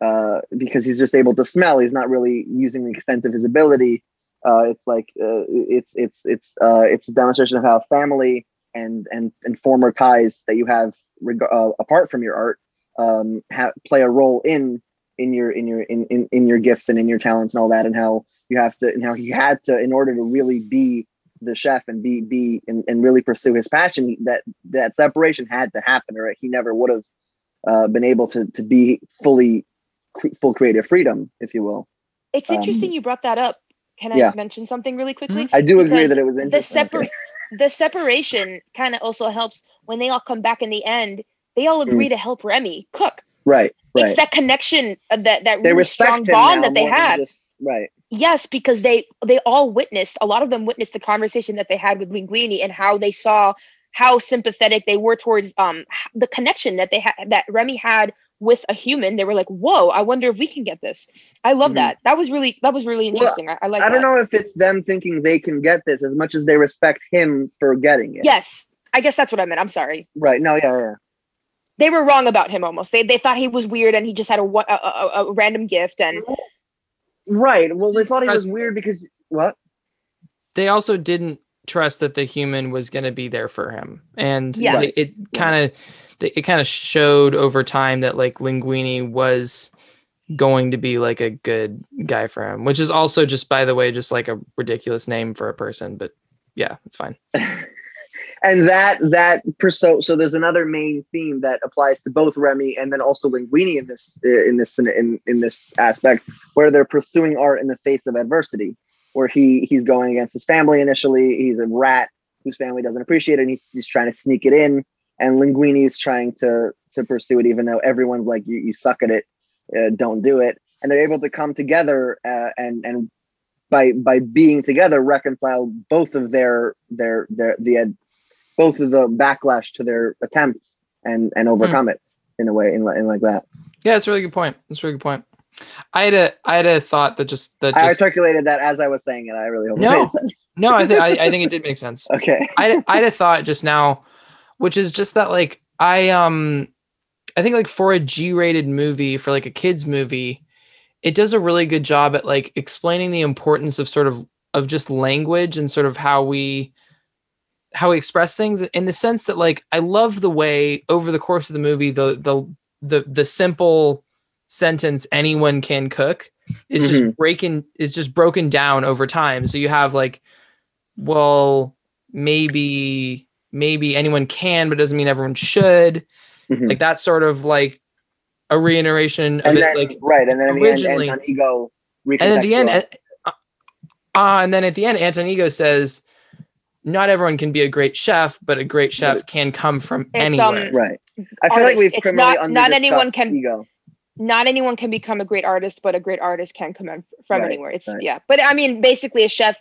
uh because he's just able to smell. He's not really using the extent of his ability. Uh, it's like uh, it's it's it's uh it's a demonstration of how family and and and former ties that you have. Uh, apart from your art, um, ha- play a role in in your in your in, in in your gifts and in your talents and all that, and how you have to and how he had to in order to really be the chef and be be and, and really pursue his passion. That that separation had to happen, or he never would have uh, been able to to be fully cre- full creative freedom, if you will. It's um, interesting you brought that up. Can I yeah. mention something really quickly? I do because agree that it was interesting. The separate. The separation kind of also helps when they all come back in the end. They all agree mm. to help Remy cook. Right, right. It's that connection, that that they really strong bond that they have. Just, right. Yes, because they they all witnessed. A lot of them witnessed the conversation that they had with Linguini and how they saw how sympathetic they were towards um the connection that they had that Remy had with a human. They were like, "Whoa, I wonder if we can get this." I love mm-hmm. that. That was really that was really interesting. Well, I, I like. I don't that. know if it's them thinking they can get this as much as they respect him for getting it. Yes, I guess that's what I meant. I'm sorry. Right? No. Yeah. Yeah. They were wrong about him almost. They they thought he was weird and he just had a a, a, a random gift and. Right. Well, they thought he was weird because what? They also didn't trust that the human was going to be there for him, and yeah, like, it kind of. It kind of showed over time that like Linguini was going to be like a good guy for him, which is also just, by the way, just like a ridiculous name for a person, but yeah, it's fine. and that, that perso- so there's another main theme that applies to both Remy and then also Linguini in this, in this, in, in this aspect where they're pursuing art in the face of adversity, where he, he's going against his family. Initially, he's a rat whose family doesn't appreciate it. And he's, he's trying to sneak it in. And Linguini is trying to to pursue it, even though everyone's like, you you suck at it, uh, don't do it. And they're able to come together uh, and and by by being together reconcile both of their their their the uh, both of the backlash to their attempts and and overcome mm. it in a way in, in like that. Yeah, that's a really good point. That's a really good point. I had a I had a thought that just that just... I articulated that as I was saying it. I really hope no it made sense. no I think I think it did make sense. Okay, I I had a thought just now. Which is just that, like, I um, I think like for a G-rated movie, for like a kids movie, it does a really good job at like explaining the importance of sort of, of just language and sort of how we, how we express things, in the sense that like, I love the way over the course of the movie, the, the, the, the simple sentence, anyone can cook, is mm-hmm. just breaking, is just broken down over time. So you have like, well, maybe, maybe anyone can, but it doesn't mean everyone should. Mm-hmm. Like that's sort of like a reiteration of it, like right. And then originally, at the end, Anton Ego and at the end, uh, and then at the end, Anton Ego says, "Not everyone can be a great chef, but a great chef right. can come from it's, anywhere." Um, right. I feel artist. like we've criminally not, not anyone can Ego. Not anyone can become a great artist, but a great artist can come from right, anywhere. It's right. yeah. But I mean, basically, a chef.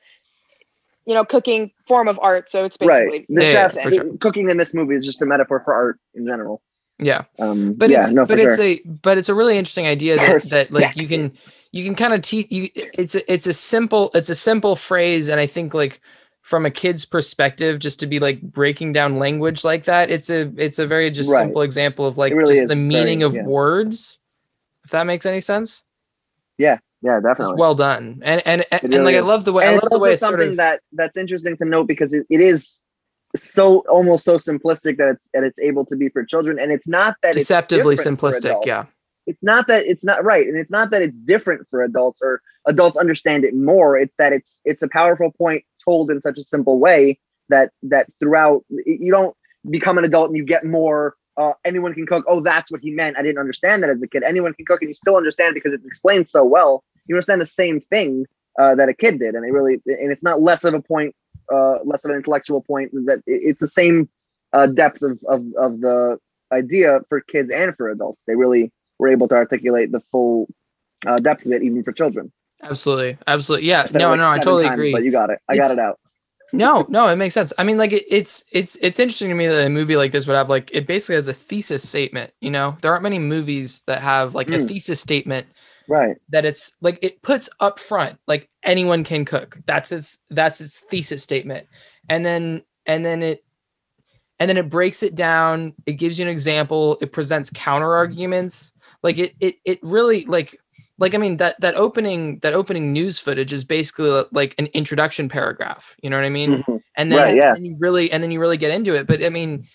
You know, cooking form of art. So it's basically right. the yeah, chef. Yeah, sure. Cooking in this movie is just a metaphor for art in general. Yeah, um, but yeah, it's no, but sure. it's a but it's a really interesting idea that, that like yeah. you can you can kind of teach you. It's a, it's a simple it's a simple phrase, and I think like from a kid's perspective, just to be like breaking down language like that, it's a it's a very just right. simple example of like really just the meaning very, of yeah. words. If that makes any sense. Yeah. Yeah, definitely. It's well done, and and and, really and like is. I love the way. And I love it's also the way it's something sort of... that that's interesting to note, because it, it is so almost so simplistic that it's and it's able to be for children, and it's not that deceptively it's simplistic. Yeah, it's not that it's not right, and it's not that it's different for adults or adults understand it more. It's that it's it's a powerful point told in such a simple way that that throughout you don't become an adult and you get more. Uh, anyone can cook. Oh, that's what he meant. I didn't understand that as a kid. Anyone can cook, and you still understand because it's explained so well. You understand the same thing uh, that a kid did, and they really, and it's not less of a point, uh, less of an intellectual point. That it's the same uh, depth of, of of the idea for kids and for adults. They really were able to articulate the full uh, depth of it, even for children. Absolutely, absolutely, yeah. No, like no, I totally times, agree. But you got it. I it's, got it out. no, no, it makes sense. I mean, like it, it's it's it's interesting to me that a movie like this would have like it basically has a thesis statement. You know, there aren't many movies that have like mm. a thesis statement. Right. That it's like it puts up front, like anyone can cook. That's its that's its thesis statement. And then and then it and then it breaks it down. It gives you an example. It presents counter arguments. Like it it it really like like I mean that that opening that opening news footage is basically like an introduction paragraph. You know what I mean? Mm-hmm. And then, right, yeah. and then you really and then you really get into it. But I mean,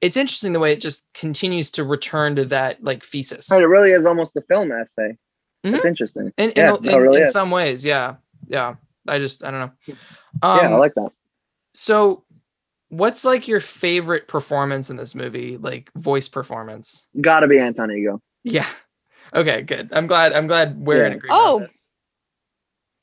it's interesting the way it just continues to return to that like thesis. Right, it really is almost a film essay. It's mm-hmm. interesting. In, yeah, in, in, really in some ways, yeah. Yeah. I just, I don't know. Um, yeah, I like that. So what's like your favorite performance in this movie? Like voice performance? Gotta be Anton Ego. Yeah. Okay, good. I'm glad, I'm glad we're yeah. in agreement oh. on this.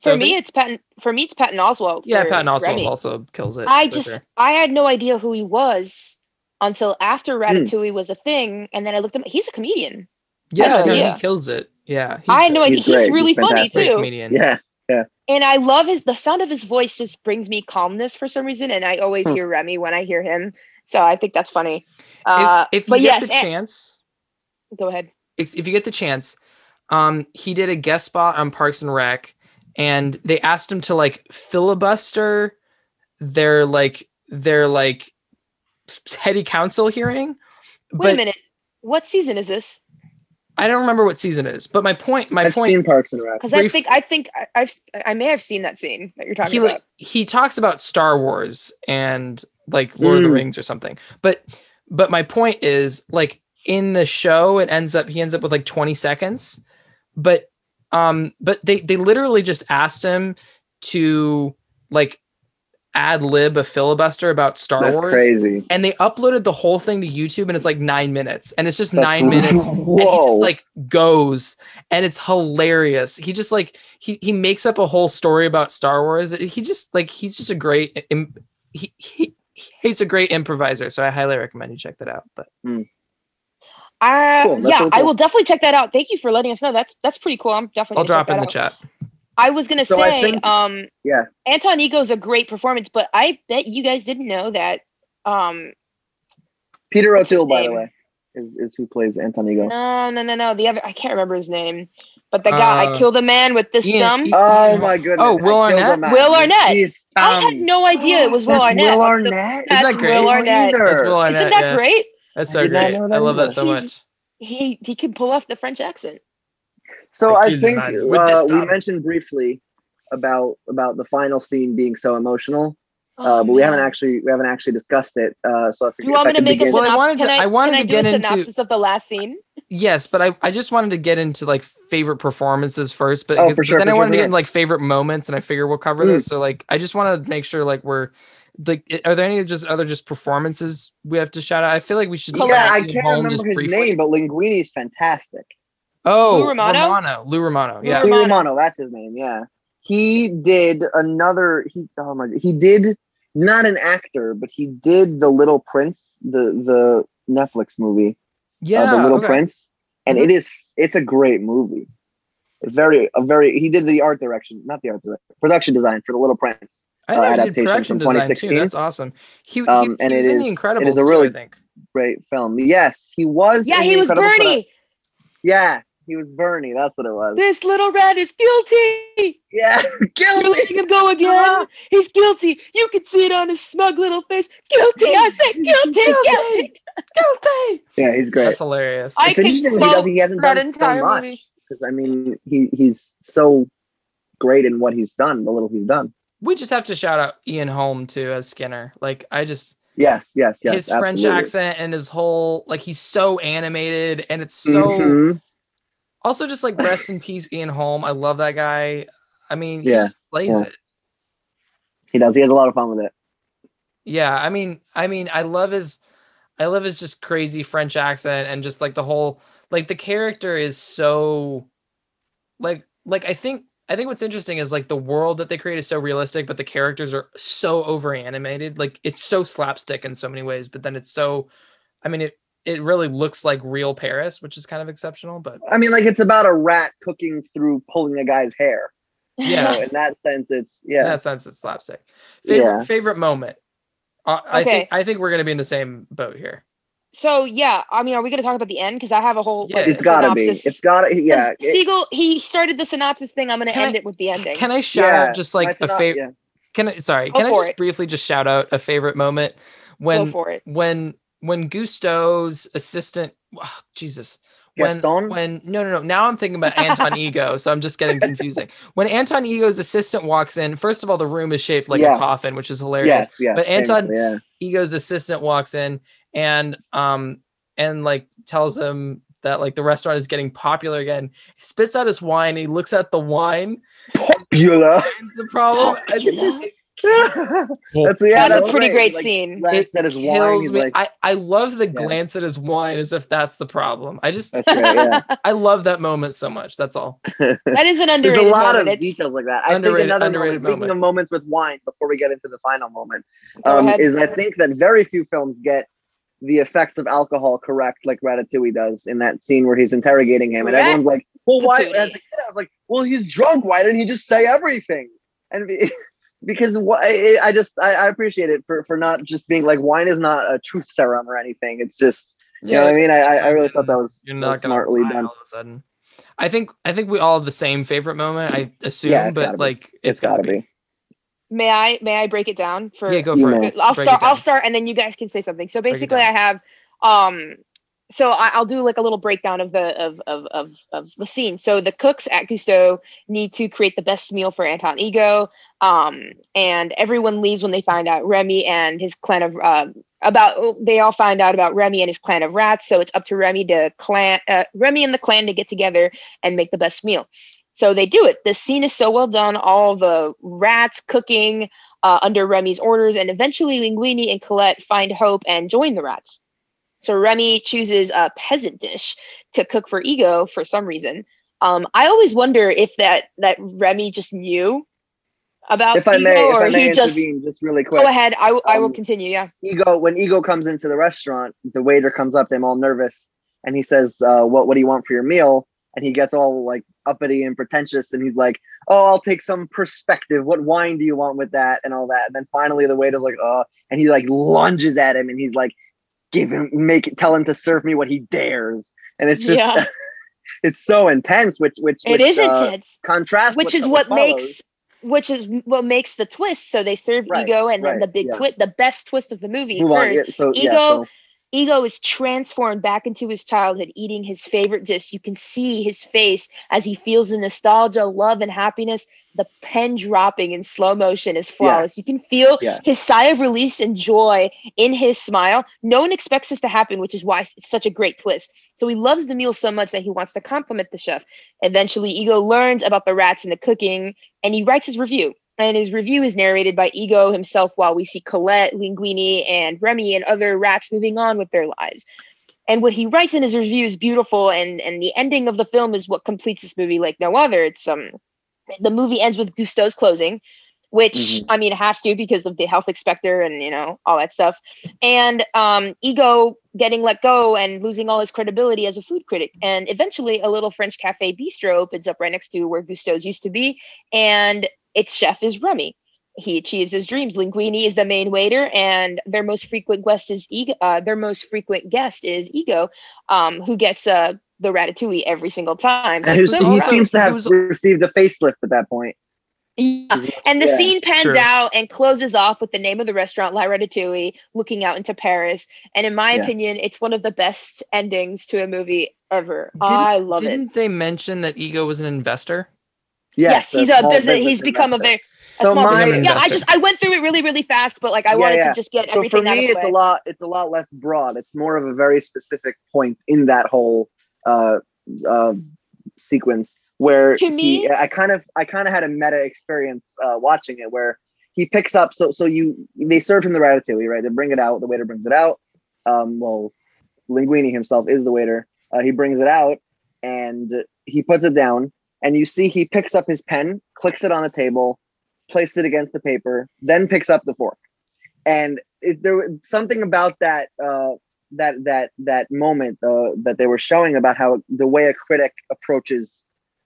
For so me, he, it's Patton. For me, it's Patton Oswalt. Yeah, Patton Oswalt Remy. also kills it. I just, sure. I had no idea who he was until after Ratatouille mm. was a thing, and then I looked at him. He's a comedian. Yeah, no, he kills it. Yeah, he's I had no idea. He's, he's really he's funny too. Comedian. Yeah, yeah. And I love his. The sound of his voice just brings me calmness for some reason, and I always hmm. hear Remy when I hear him. So I think that's funny. Uh, if, if you but get yes, the and, chance, go ahead. If you get the chance, um, he did a guest spot on Parks and Rec, and they asked him to like filibuster their like their like. heady council hearing. Wait but a minute. What season is this? I don't remember what season it is, but my point, my I've point, because I think I think I, I've I may have seen that scene that you're talking he, about. Like, he talks about Star Wars and like Lord mm. of the Rings or something, but but my point is like in the show it ends up he ends up with like twenty seconds, but um but they they literally just asked him to like ad lib a filibuster about Star That's Wars crazy. And they uploaded the whole thing to YouTube, and it's like nine minutes, and it's just That's nine right. minutes Whoa. And he just like goes, and it's hilarious. He just like he he makes up a whole story about Star Wars. He just like he's just a great he, he he's a great improviser, so I highly recommend you check that out. But mm. uh cool. yeah cool. I will definitely check that out. Thank you for letting us know. That's that's pretty cool. I'm definitely I'll drop in the out. chat. I was going to so say, think, um, yeah, Anton Ego's a great performance, but I bet you guys didn't know that. Um, Peter O'Toole, by the way, is, is who plays Anton Ego. No, no, no, no. The other, I can't remember his name, but the guy, uh, I killed a man with this yeah, thumb. Oh my goodness. Oh, Will Arnett. Will Arnett. Jeez, um, I had no idea it was Will Arnett. Will Arnett. That's Will Arnett. Isn't that great? Isn't that great? That's so great. That I love that so he, much. He he can pull off the French accent. So I, I think uh, we mentioned briefly about about the final scene being so emotional, oh, uh, but we haven't actually we haven't actually discussed it. Uh, so I figured you want me to make a synopsis? Well, I wanted to, I, I wanted to get into synopsis of the last scene. Yes, but I, I just wanted to get into like favorite performances first, but, oh, for sure, but then I sure, wanted to get into like favorite moments, and I figure we'll cover mm. this. So like I just want to make sure like we're like, are there any just other just performances we have to shout out? I feel like we should. Yeah, I can't remember his briefly. name, but Linguini is fantastic. Oh, Lou Romano? Romano, Lou Romano, yeah, Lou Romano. Lou Romano, that's his name. Yeah, he did another. He oh my, he did not an actor, but he did the Little Prince, the the Netflix movie. Yeah, uh, the Little okay. Prince, and mm-hmm. it is it's a great movie. Very, a very. He did the art direction, not the art direction, production design for the Little Prince uh, adaptation from twenty sixteen. Too. That's awesome. He, he, um, and he was it in is, the Incredibles. It is a really too, I think. great film. Yes, he was. Yeah, in he the was Bernie. Yeah, he was Bernie. That's what it was. This little rat is guilty. Yeah, guilty. You're letting him go again. He's guilty. You can see it on his smug little face. Guilty. I said guilty. Guilty. guilty. Guilty. Yeah, he's great. That's hilarious. It's I interesting that he, does, he hasn't done so much. Because I mean, he he's so great in what he's done, the little he's done. We just have to shout out Ian Holm too as Skinner. Like I just yes, yes, yes. His absolutely. French accent and his whole like he's so animated and it's so. Mm-hmm. Also, just like rest in peace, Ian Holm. I love that guy. I mean, he yeah, just plays yeah. it. He does. He has a lot of fun with it. Yeah, I mean, I mean, I love his. I love his just crazy French accent and just like the whole, like the character is so like, like, I think, I think what's interesting is like the world that they create is so realistic, but the characters are so over animated. Like it's so slapstick in so many ways, but then it's so, I mean, it, it really looks like real Paris, which is kind of exceptional, but I mean, like it's about a rat cooking through pulling a guy's hair. Yeah. So in that sense, it's yeah. In that sense, it's slapstick. Favorite, yeah. favorite moment. Uh, I okay. think I think we're gonna be in the same boat here. So yeah, I mean, are we gonna talk about the end? Because I have a whole. Yeah, like, it's gotta synopsis. be. It's gotta. Yeah. It, Siegel, he started the synopsis thing. I'm gonna end I, it with the ending. Can I shout yeah, out just like a favorite? Yeah. Can I? Sorry. Go can I just it. briefly just shout out a favorite moment when Go for it. when when Gusteau's assistant? Oh, Jesus. When, when no no no now I'm thinking about Anton Ego, so I'm just getting confusing. When Anton Ego's assistant walks in, first of all, the room is shaped like yeah. a coffin, which is hilarious. Yes, yes, but Anton exactly, yeah. Ego's assistant walks in and um and like tells him that like the restaurant is getting popular again. He spits out his wine. He looks at the wine. Popular. That's the problem. Popular. That's, yeah, that's, that's a pretty great, great like, scene. It at his kills wine, me. Like, I, I love the yeah. glance at his wine as if that's the problem. I just right, yeah. I love that moment so much. That's all. That is an underrated. There's a lot moment. of it's details like that. I think another underrated moment. Speaking of moments with wine, before we get into the final moment, um, is I think that very few films get the effects of alcohol correct like Ratatouille does in that scene where he's interrogating him, and Rat- everyone's like, "Well, why?" As a kid, I was like, "Well, he's drunk. Why didn't he just say everything?" And. Be- Because wh- I, I just I, I appreciate it for, for not just being like wine is not a truth serum or anything. It's just you yeah, know what I mean. I, I really thought that was you're not smartly done. All of a sudden, I think I think we all have the same favorite moment. I assume, yeah, but like be. it's gotta, gotta be. be. May I may I break it down for? Yeah, go for it. I'll break start. It I'll start, and then you guys can say something. So basically, I have um. So I, I'll do like a little breakdown of the of, of of of the scene. So the cooks at Gusteau need to create the best meal for Anton Ego, um, and everyone leaves when they find out Remy and his clan of uh, about they all find out about Remy and his clan of rats. So it's up to Remy to clan uh, Remy and the clan to get together and make the best meal. So they do it. The scene is so well done. All the rats cooking uh, under Remy's orders, and eventually Linguini and Colette find hope and join the rats. So Remy chooses a peasant dish to cook for Ego for some reason. Um, I always wonder if that that Remy just knew about if Ego, I may, or if I may he intervene, just, just really quick. Go ahead. I, w- um, I will continue. Yeah. Ego. When Ego comes into the restaurant, the waiter comes up. They're all nervous, and he says, uh, "What What do you want for your meal?" And he gets all like uppity and pretentious, and he's like, "Oh, I'll take some perspective. What wine do you want with that?" And all that. And then finally, the waiter's like, "Oh," and he like lunges at him, and he's like. Give him, make it, tell him to serve me what he dares, and it's just, yeah. it's so intense. Which, which, it which, is uh, intense. Contrast, which is what follows. makes, which is what makes the twist. So they serve right, Ego, and right, then the big yeah. twist, the best twist of the movie. Move first, on, yeah, so, Ego, yeah, so. Ego is transformed back into his childhood, eating his favorite dish. You can see his face as he feels the nostalgia, love, and happiness. The pen dropping in slow motion is flawless. Yeah. You can feel yeah. his sigh of release and joy in his smile. No one expects this to happen, which is why it's such a great twist. So he loves the meal so much that he wants to compliment the chef. Eventually, Ego learns about the rats and the cooking, and he writes his review. And his review is narrated by Ego himself while we see Colette, Linguini, and Remy and other rats moving on with their lives. And what he writes in his review is beautiful, and, and the ending of the film is what completes this movie like no other. It's um. The movie ends with Gusteau's closing, which, mm-hmm. I mean, it has to because of the health inspector and, you know, all that stuff. And um, Ego getting let go and losing all his credibility as a food critic. And eventually a little French cafe bistro opens up right next to where Gusteau's used to be. And its chef is Remy. He achieves his dreams. Linguini is the main waiter, and their most frequent guest is Ego. Uh, their most frequent guest is Ego, um, who gets a uh, the Ratatouille every single time. And so he seems to have was, received a facelift at that point. Yeah. And the yeah, scene pans true. out and closes off with the name of the restaurant, La Ratatouille, looking out into Paris. And in my yeah. opinion, it's one of the best endings to a movie ever. Didn't, I love didn't it. Didn't they mention that Ego was an investor? Yes, yes he's a business. He's become investor. a very a so small my, business. Yeah, I just I went through it really, really fast, but like I yeah, wanted yeah. to just get so everything. So for me, it's way. a lot. It's a lot less broad. It's more of a very specific point in that whole Uh, uh, sequence where to me, he, I kind of, I kind of had a meta experience uh, watching it where he picks up. So, so you, they serve him the ratatouille, right? They bring it out. The waiter brings it out. Um, well, Linguini himself is the waiter. Uh, he brings it out and he puts it down. And you see, he picks up his pen, clicks it on the table, places it against the paper, then picks up the fork. And if there was something about that. Uh, that that that moment uh, that they were showing about how the way a critic approaches,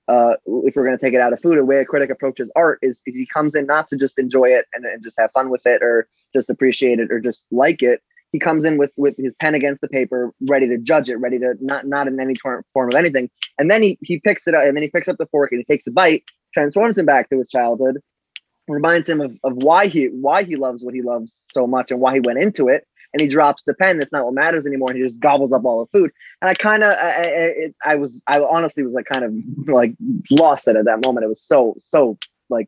uh, if we're going to take it out of food, the way a critic approaches art is he comes in not to just enjoy it and, and just have fun with it or just appreciate it or just like it. He comes in with, with his pen against the paper, ready to judge it, ready to not not in any form of anything. And then he, he picks it up and then he picks up the fork and he takes a bite, transforms him back to his childhood, reminds him of, of why he why he loves what he loves so much and why he went into it. And he drops the pen. That's not what matters anymore. And he just gobbles up all the food. And I kind of, I, I, I was, I honestly was like kind of like lost at at that moment. It was so, so like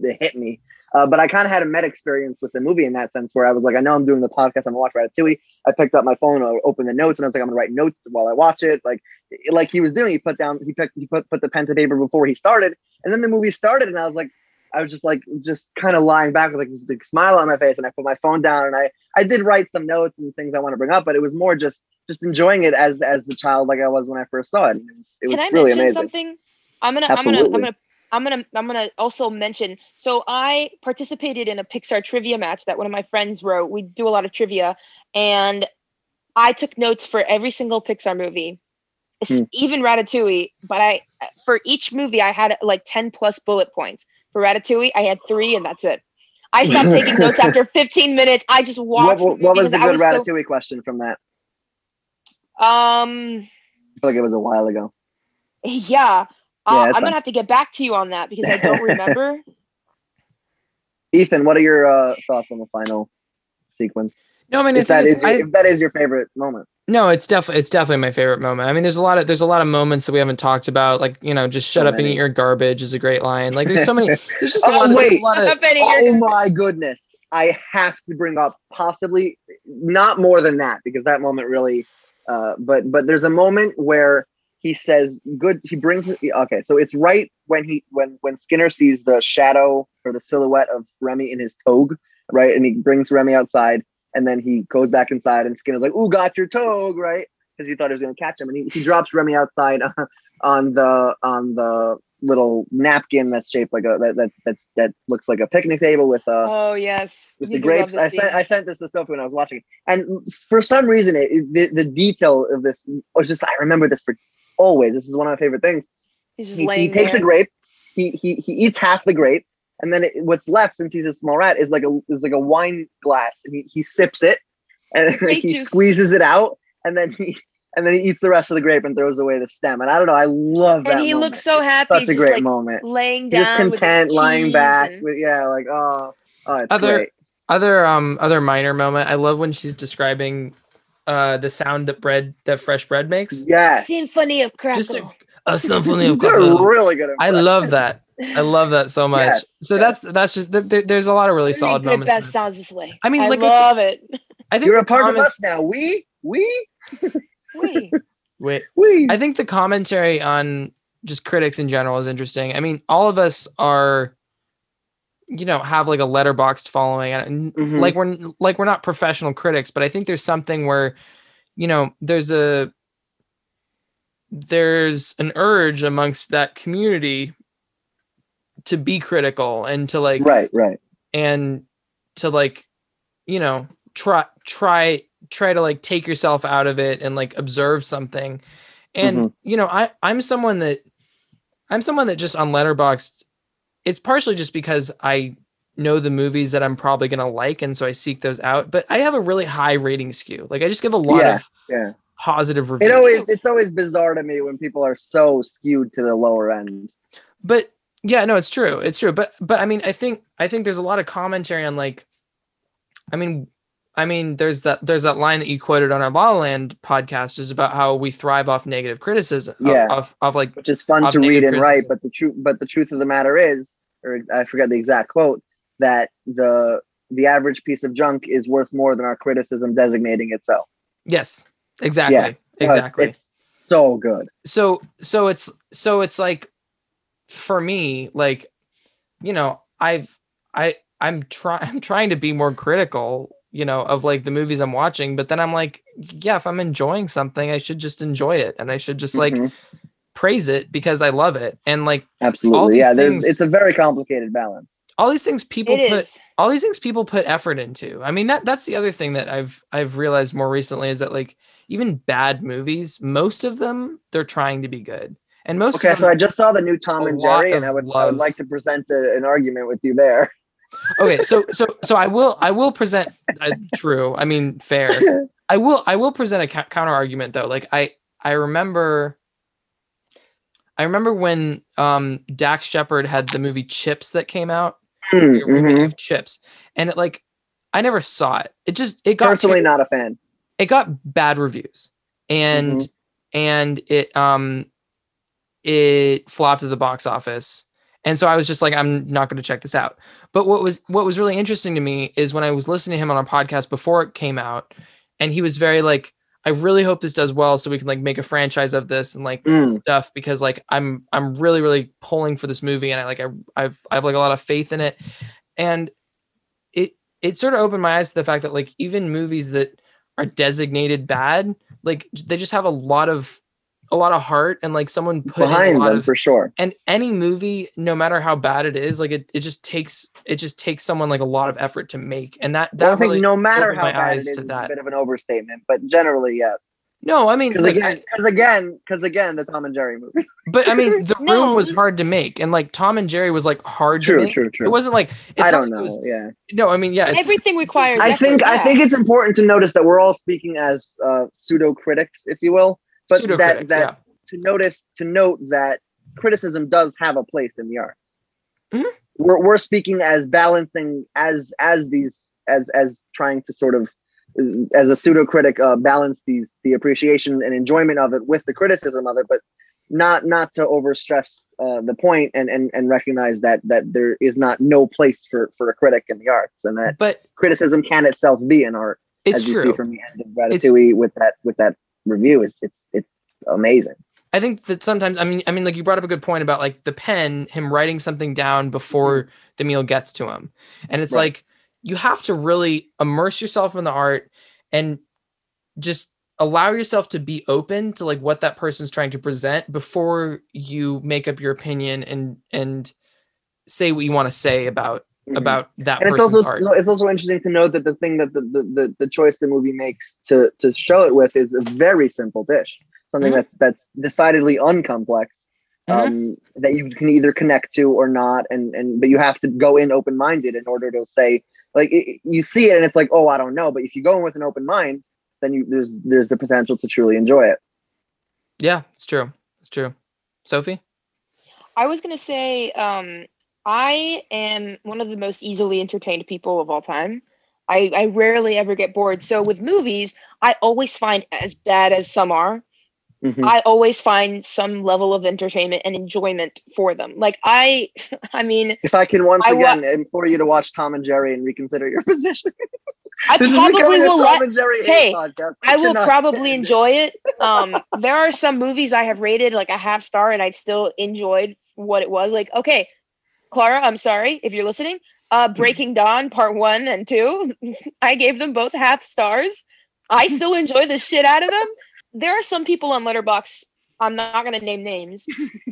it hit me. Uh, but I kind of had a meta experience with the movie in that sense, where I was like, I know I'm doing the podcast. I'm gonna watch Ratatouille. I picked up my phone, I opened the notes, and I was like, I'm gonna write notes while I watch it. Like, like he was doing. He put down, he picked, he put, put the pen to paper before he started. And then the movie started, and I was like. I was just like, just kind of lying back with like this big smile on my face, and I put my phone down, and I, I did write some notes and things I want to bring up, but it was more just, just enjoying it as, as the child, like I was when I first saw it. It was, it was really amazing. Can I mention something? I'm gonna, Absolutely. I'm gonna, I'm gonna, I'm gonna, I'm gonna also mention. So I participated in a Pixar trivia match that one of my friends wrote. We do a lot of trivia, and I took notes for every single Pixar movie. Hmm. Even Ratatouille, but I for each movie I had like ten plus bullet points. For Ratatouille, I had three, and that's it. I stopped taking notes after fifteen minutes. I just watched. What, what was the good was Ratatouille so... question from that? Um, I feel like it was a while ago. Yeah, yeah uh, I'm fun. gonna have to get back to you on that because I don't remember. Ethan, what are your uh, thoughts on the final sequence? No, I mean, if that is, is your, I, if that is your favorite moment. No, it's definitely it's definitely my favorite moment. I mean, there's a lot of there's a lot of moments that we haven't talked about, like, you know, just shut so up many. and eat your garbage is a great line. Like, there's so many. There's just a oh, lot of. Wait. A lot of oh my goodness! I have to bring up possibly not more than that because that moment really. Uh, but but there's a moment where he says good. He brings okay. So it's right when he when when Skinner sees the shadow or the silhouette of Remy in his togue, right, and he brings Remy outside. And then he goes back inside, and Skinner's like, "Ooh, got your togue," right? Because he thought he was gonna catch him, and he, he drops Remy outside uh, on the on the little napkin that's shaped like a that that that, that looks like a picnic table with a oh yes with you the grapes. I sent I sent this to Sophie when I was watching, and for some reason, it, it, the the detail of this was just I remember this for always. This is one of my favorite things. He's just he, laying he takes there. a grape, he he he eats half the grape. And then it, what's left, since he's a small rat, is like a is like a wine glass, and he, he sips it, and grape he juice. squeezes it out, and then he and then he eats the rest of the grape and throws away the stem. And I don't know, I love and that. And he moment. looks so happy. That's a great like moment. Laying down, just content, with lying back. And... With, yeah, like oh, oh it's other great. other um other minor moment. I love when she's describing uh, the sound that bread that fresh bread makes? Yes. Symphony of crackle. Just a, a symphony of crackle. They're really good. I love that. I love that so much. Yes, so yes. that's that's just there, there's a lot of really Pretty solid good moments. That sounds this way. I mean, I like, love I th- it. I think you're a part comment- of us now. We we we wait. We. I think the commentary on just critics in general is interesting. I mean, all of us are, you know, have like a Letterboxd following, and mm-hmm. like we're like we're not professional critics, but I think there's something where, you know, there's a there's an urge amongst that community to be critical and to like, right, right. And to like, you know, try, try, try to like take yourself out of it and like observe something. And, mm-hmm. you know, I, I'm someone that I'm someone that just on Letterboxd, it's partially just because I know the movies that I'm probably going to like. And so I seek those out, but I have a really high rating skew. Like I just give a lot yeah, of yeah. positive reviews. It always, it's always bizarre to me when people are so skewed to the lower end, but yeah, no, it's true. It's true. But, but I mean, I think, I think there's a lot of commentary on like, I mean, I mean, there's that, there's that line that you quoted on our La La Land podcast is about how we thrive off negative criticism. Yeah. Off, off like, which is fun to read and criticism. Write. But the truth, but the truth of the matter is, or I forgot the exact quote, that the, the average piece of junk is worth more than our criticism designating itself. Yes, exactly. Yeah. Exactly. No, it's, it's so good. So, so it's, so it's like, for me, like, you know, I've, I, I'm trying, I'm trying to be more critical, you know, of like the movies I'm watching, but then I'm like, yeah, if I'm enjoying something, I should just enjoy it. And I should just like mm-hmm. praise it because I love it. And like, absolutely. All these yeah. Things, it's a very complicated balance. All these things people it put, is. all these things people put effort into. I mean, that, that's the other thing that I've, I've realized more recently is that like, even bad movies, most of them, they're trying to be good. And most okay, of them, so I just saw the new Tom and Jerry, and I would, I would like to present a, an argument with you there. Okay, so so so I will I will present uh, true. I mean, fair. I will I will present a ca- counter argument though. Like I I remember, I remember when um, Dax Shepard had the movie Chips that came out. Mm, mm-hmm. of Chips, and it like I never saw it. It just it got personally not a fan. It got bad reviews, and mm-hmm. and it um. it flopped at the box office. And so I was just like, I'm not going to check this out. But what was, what was really interesting to me is when I was listening to him on a podcast before it came out, and he was very like, I really hope this does well so we can like make a franchise of this and like mm. stuff, because like, I'm, I'm really, really pulling for this movie. And I like, I, I've, I've like a lot of faith in it. And it, it sort of opened my eyes to the fact that like, even movies that are designated bad, like they just have a lot of, a lot of heart and like someone put behind in a lot them of, for sure. And any movie, no matter how bad it is, like it, it just takes, it just takes someone like a lot of effort to make. And that, that well, I think really no matter how bad it is, is a bit of an overstatement, but generally, yes. No, I mean, because like, again, because again, again, the Tom and Jerry movie. But I mean, The no. Room was hard to make, and like Tom and Jerry was like hard true, to make. True, true. It wasn't like it's I don't like know. It was, yeah. No, I mean, yeah. It's, everything requires. I think I think it's important to notice that we're all speaking as uh, pseudo critics, if you will. But that, critics, that yeah. to notice, to note that criticism does have a place in the arts. Mm-hmm. We're we're speaking as balancing as as these as as trying to sort of as a pseudo critic uh, balance these the appreciation and enjoyment of it with the criticism of it, but not not to overstress uh, the point and and and recognize that that there is not no place for for a critic in the arts, and that but criticism can itself be an art. It's as you true see from the end of Ratatouille it's, with that with that. review is it's it's amazing. I think that sometimes I mean I mean like you brought up a good point about like the pen, him writing something down before the meal gets to him, and it's right. like you have to really immerse yourself in the art and just allow yourself to be open to like what that person's trying to present before you make up your opinion and and say what you want to say about mm-hmm. about that and person's it's also, art. It's also interesting to note that the thing that the, the, the choice the movie makes to, to show it with is a very simple dish, something mm-hmm. that's that's decidedly uncomplex, um, mm-hmm. that you can either connect to or not, and and but you have to go in open-minded in order to say, like, it, you see it and it's like, oh, I don't know, but if you go in with an open mind, then you there's there's the potential to truly enjoy it. Yeah, it's true. It's true. Sophie? I was going to say... Um... I am one of the most easily entertained people of all time. I, I rarely ever get bored. So with movies, I always find, as bad as some are, mm-hmm. I always find some level of entertainment and enjoyment for them. Like I, I mean, if I can once I again wa- implore you to watch Tom and Jerry and reconsider your position. I this probably will let. Hey, I will probably enjoy it. Um, there are some movies I have rated like a half star, and I've still enjoyed what it was. Like, okay, Clara, I'm sorry if you're listening. Uh, Breaking Dawn Part One and Two, I gave them both half stars. I still enjoy the shit out of them. There are some people on Letterboxd. I'm not going to name names,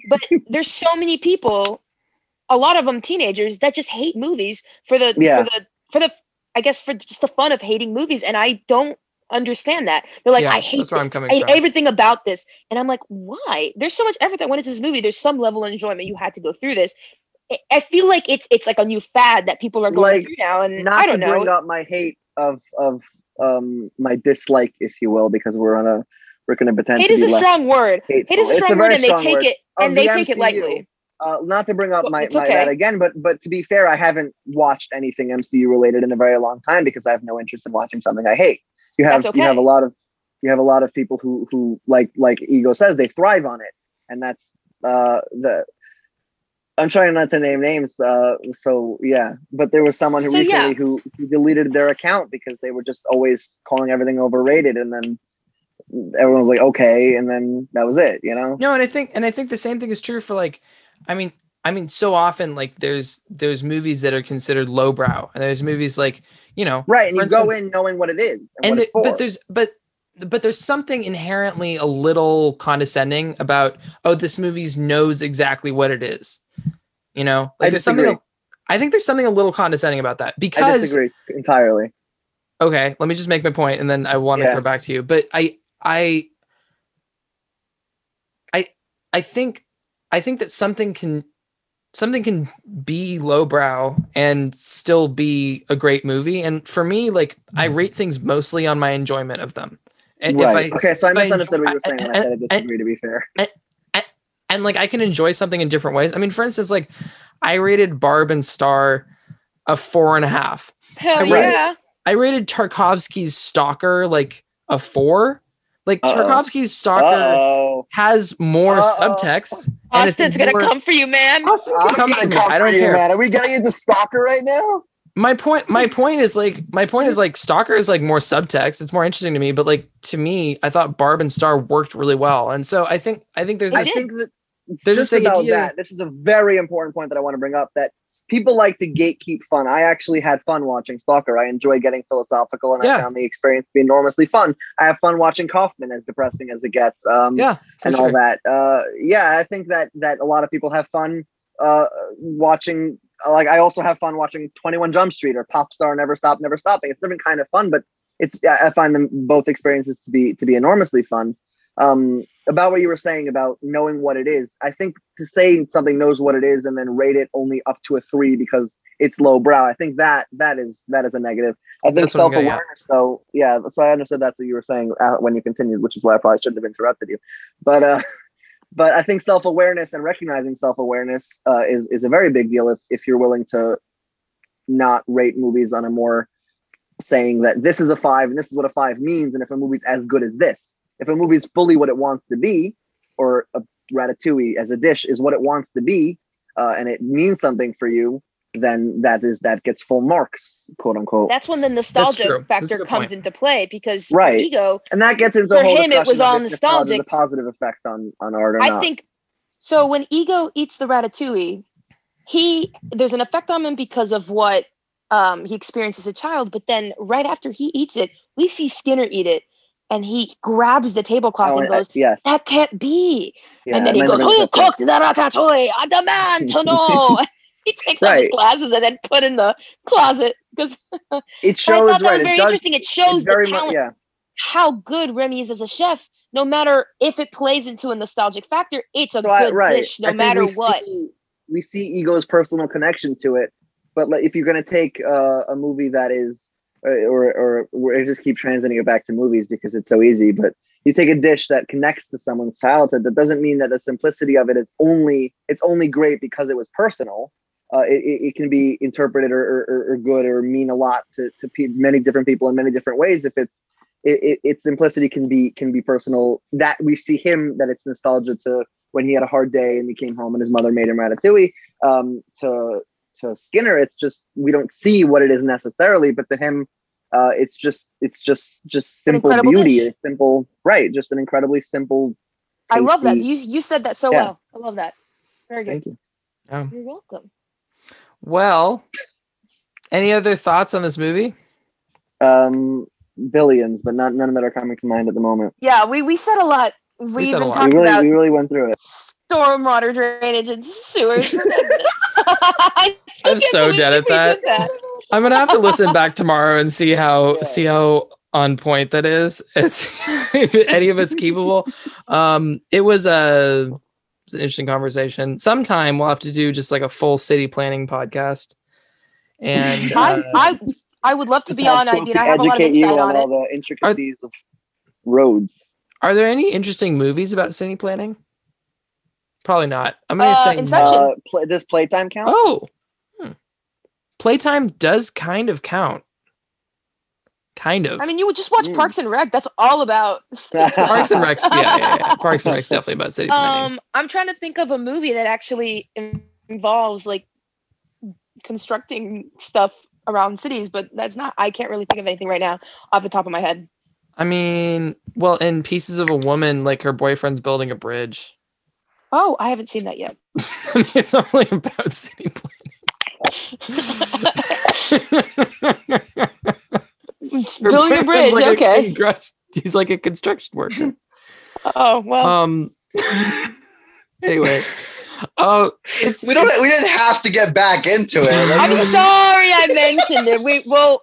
but there's so many people, a lot of them teenagers, that just hate movies for the yeah. for the for the. I guess for just the fun of hating movies. And I don't understand that. They're like, yeah, I hate this. I hate everything about this. And I'm like, why? There's so much effort that went into this movie. There's some level of enjoyment. You had to go through this. I feel like it's it's like a new fad that people are going like, through now. And not I don't to know. Bring up my hate of of um my dislike, if you will, because we're on a we're going to pretend. Hate is a strong word. Hateful. Hate is a strong a word, and they take word. It and they the take M C U. It lightly. Uh, not to bring up my, my okay. that again, but but to be fair, I haven't watched anything M C U related in a very long time because I have no interest in watching something I hate. You have okay. you have a lot of you have a lot of people who who like like Ego says they thrive on it, and that's uh, the. I'm trying not to name names, uh, so yeah. But there was someone who so, recently yeah. who, who deleted their account because they were just always calling everything overrated, and then. Everyone was like, okay, and then that was it, you know. No, and I think and I think the same thing is true for like, I mean, I mean, so often like there's there's movies that are considered lowbrow, and there's movies like you know, right, and you instance, go in knowing what it is, and, and what it's there, for. But there's but but there's something inherently a little condescending about oh, this movie knows exactly what it is, you know. Like I there's disagree. something. I think there's something a little condescending about that because I disagree entirely. Okay, let me just make my point, and then I want to yeah. throw it back to you, but I. I, I, I think, I think that something can, something can be lowbrow and still be a great movie. And for me, like I rate things mostly on my enjoyment of them. And right. if I, okay, so I misunderstood what you were saying. And, and, I said I disagree. And, to be fair, and, and, and like I can enjoy something in different ways. I mean, for instance, like I rated Barb and Star a four and a half. Hell I rated, yeah! I rated Tarkovsky's Stalker like a four. Like Uh-oh. Tarkovsky's Stalker Uh-oh. has more Uh-oh. subtext. Austin's gonna more... come for you, man. Austin's gonna come, gonna for, come me. for I don't you, care. Man. Are we getting into Stalker right now? My point, my point is like, my point is like, Stalker is like more subtext. It's more interesting to me. But like to me, I thought Barb and Star worked really well, and so I think, I think there's, I this, think that there's just this about idea. That. This is a very important point that I want to bring up. That people like to gatekeep fun. I actually had fun watching Stalker. I enjoy getting philosophical, and yeah. I found the experience to be enormously fun. I have fun watching Kaufman, as depressing as it gets, um, yeah, and sure. all that. Uh, yeah, I think that that a lot of people have fun uh, watching. Like, I also have fun watching twenty-one Jump Street or Popstar, Never Stop, Never Stopping. It's a different kind of fun, but it's I find them both experiences to be to be enormously fun. Um, about what you were saying about knowing what it is. I think to say something knows what it is and then rate it only up to a three because it's lowbrow. I think that, that is, that is a negative. I think That's self-awareness though. Yeah. So I understood that's what you were saying uh, when you continued, which is why I probably shouldn't have interrupted you. But, uh, but I think self-awareness and recognizing self-awareness, uh, is, is a very big deal. If, if you're willing to not rate movies on a more saying that this is a five and this is what a five means. And if a movie's as good as this, if a movie is fully what it wants to be, or a Ratatouille as a dish is what it wants to be, uh, and it means something for you, then that is that gets full marks, quote unquote. That's when the nostalgia factor comes point. into play because right. Ego and that gets into for whole him it was all nostalgic, the positive effect on on art. Or I not. think so. When Ego eats the Ratatouille, he there's an effect on him because of what um, he experienced as a child. But then right after he eats it, we see Skinner eat it. And he grabs the tablecloth oh, and goes, yes. that can't be. Yeah, and then he then goes, who cooked the ratatouille? I demand to know. He takes right. off his glasses and then put in the closet. Because it shows, I thought that right. was very it does, interesting. It shows the talent, much, yeah. how good Remy is as a chef. No matter if it plays into a nostalgic factor, it's a so good I, right. dish no I matter we what. See, we see Ego's personal connection to it. But like, if you're going to take uh, a movie that is, Or, or or I just keep transiting it back to movies because it's so easy. But you take a dish that connects to someone's childhood. That doesn't mean that the simplicity of it is only it's only great because it was personal. uh, it, it can be interpreted or, or, or good or mean a lot to, to many different people in many different ways. If it's it, it, its simplicity can be can be personal. That we see him, that it's nostalgia to when he had a hard day and he came home and his mother made him Ratatouille. Um, to to Skinner, it's just we don't see what it is necessarily, but to him, uh, it's just it's just just simple beauty. It's simple, right? Just an incredibly simple. I love that. You you said that so yeah. well. I love that. Very good. Thank you. Um, You're welcome. Well, any other thoughts on this movie? Um, billions, but not none that are coming to mind at the moment. Yeah, we we said a lot. We've we said a lot. Talked we really, about we really went through it. Stormwater drainage and sewers. I'm so dead at that. that. I'm gonna have to listen back tomorrow and see how yeah. see how. on point that is, it's any of it's keepable. Um, it was a it was an interesting conversation. Sometime we'll have to do just like a full city planning podcast. And uh, I, I I would love to be on. I mean, I have a lot of insight on, on all the intricacies are, of roads. Are there any interesting movies about city planning? Probably not. I'm gonna uh, say Inception. Uh, play, does Playtime count? Oh, hmm. Playtime does kind of count. Kind of. I mean, you would just watch mm. Parks and Rec. That's all about Parks and Rec. Yeah, yeah, yeah. Parks and Rec's definitely about city planning. Um, I'm trying to think of a movie that actually involves like constructing stuff around cities, but that's not. I can't really think of anything right now off the top of my head. I mean, well, in Pieces of a Woman, like her boyfriend's building a bridge. Oh, I haven't seen that yet. I mean, it's not really about city planning. Building a bridge, like okay. A, he's like a construction worker. Oh well. Um. Anyway, oh, uh, it's we don't we didn't have to get back into it. Like, I'm was... sorry I mentioned it. We well,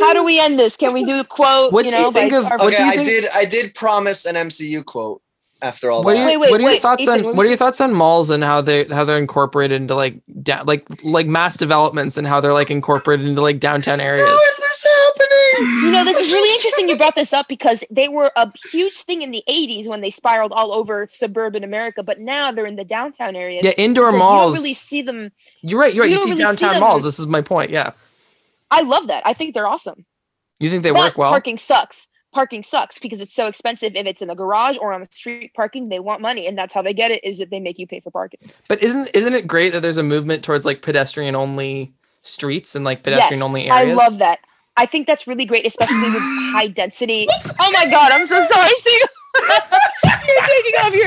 how do we end this? Can we do a quote? What you do know, you think of? Okay, I think? did. I did promise an M C U quote. After all, what that. Are, wait, wait, what are wait, your thoughts Ethan, on what are your thoughts on malls and how they how they're incorporated into like da- like like mass developments and how they're like incorporated into like downtown areas? How is this happening? You know, this is really interesting. You brought this up because they were a huge thing in the eighties when they spiraled all over suburban America, but now they're in the downtown areas. Yeah, indoor malls. You don't really see them. You're right. You're right. You, you see really downtown malls. This is my point. Yeah, I love that. I think they're awesome. You think they but work well? Parking sucks. Parking sucks because it's so expensive. If it's in a garage or on the street parking, they want money, and that's how they get it, is that they make you pay for parking. But isn't isn't it great that there's a movement towards like pedestrian only streets and like pedestrian yes, only areas? I love that. I think that's really great, especially with high density. Oh my god, I'm so sorry. See, you're taking off your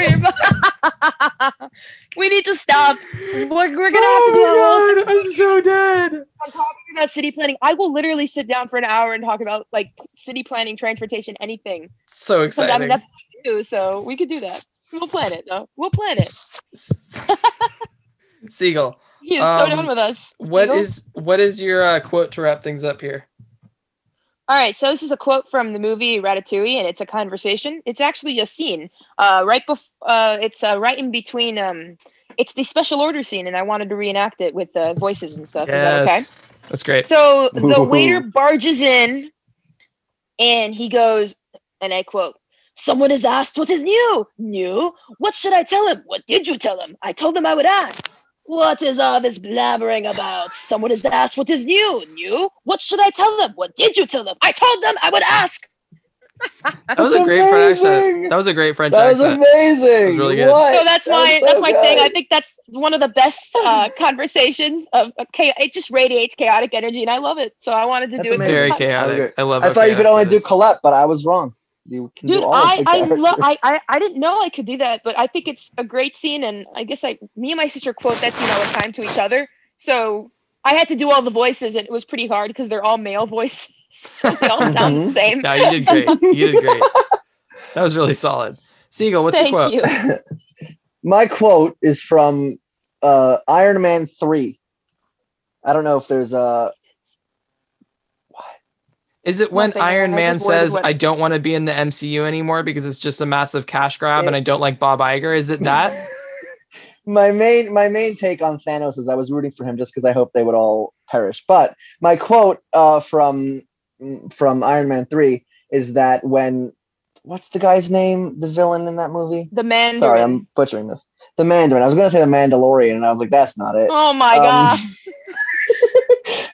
earbuds. We need to stop. We're, we're gonna oh have to do a whole. I'm so dead. I'm talking about city planning. I will literally sit down for an hour and talk about like city planning, transportation, anything. So exciting! I mean, that's what we do, so we could do that. We'll plan it, though. We'll plan it. Siegel, he is um, so done with us. What Siegel? is what is your uh, quote to wrap things up here? All right, so this is a quote from the movie Ratatouille, and it's a conversation. It's actually a scene uh, right before. Uh, it's uh, right in between. Um, it's the special order scene, and I wanted to reenact it with the uh, voices and stuff. Yes. Is that okay? That's great. So the Ooh. waiter barges in, and he goes, and I quote, "Someone has asked what is new. New? What should I tell him? What did you tell him? I told him I would ask. What is all this blabbering about? Someone has asked what is new. New? What should I tell them? What did you tell them? I told them I would ask." That was a great French accent. That was a great French accent. That was amazing. That was really good. What? So that's my that's, so that's my good. thing. I think that's one of the best uh, conversations of, of chaos. It just radiates chaotic energy, and I love it. So I wanted to that's do amazing. it. Very chaotic. I love. I thought you could only do Colette, but I was wrong. You can Dude, do all I I, lo- I I I didn't know I could do that, but I think it's a great scene, and I guess I me and my sister quote that scene all the time to each other. So I had to do all the voices, and it was pretty hard because they're all male voices. They all sound the same. No, you did great. You did great. That was really solid. Siegel, what's Thank your quote? You. My quote is from uh, Iron Man three. I don't know if there's a. Is it when Iron Man says, "I don't want to be in the M C U anymore because it's just a massive cash grab and I don't like Bob Iger"? Is it that? My main my main take on Thanos is I was rooting for him just because I hope they would all perish. But my quote uh, from from Iron Man three is that when what's the guy's name? The villain in that movie? The Mandarin. Sorry, I'm butchering this. The Mandarin. I was going to say the Mandalorian, and I was like, that's not it. Oh, my um, God.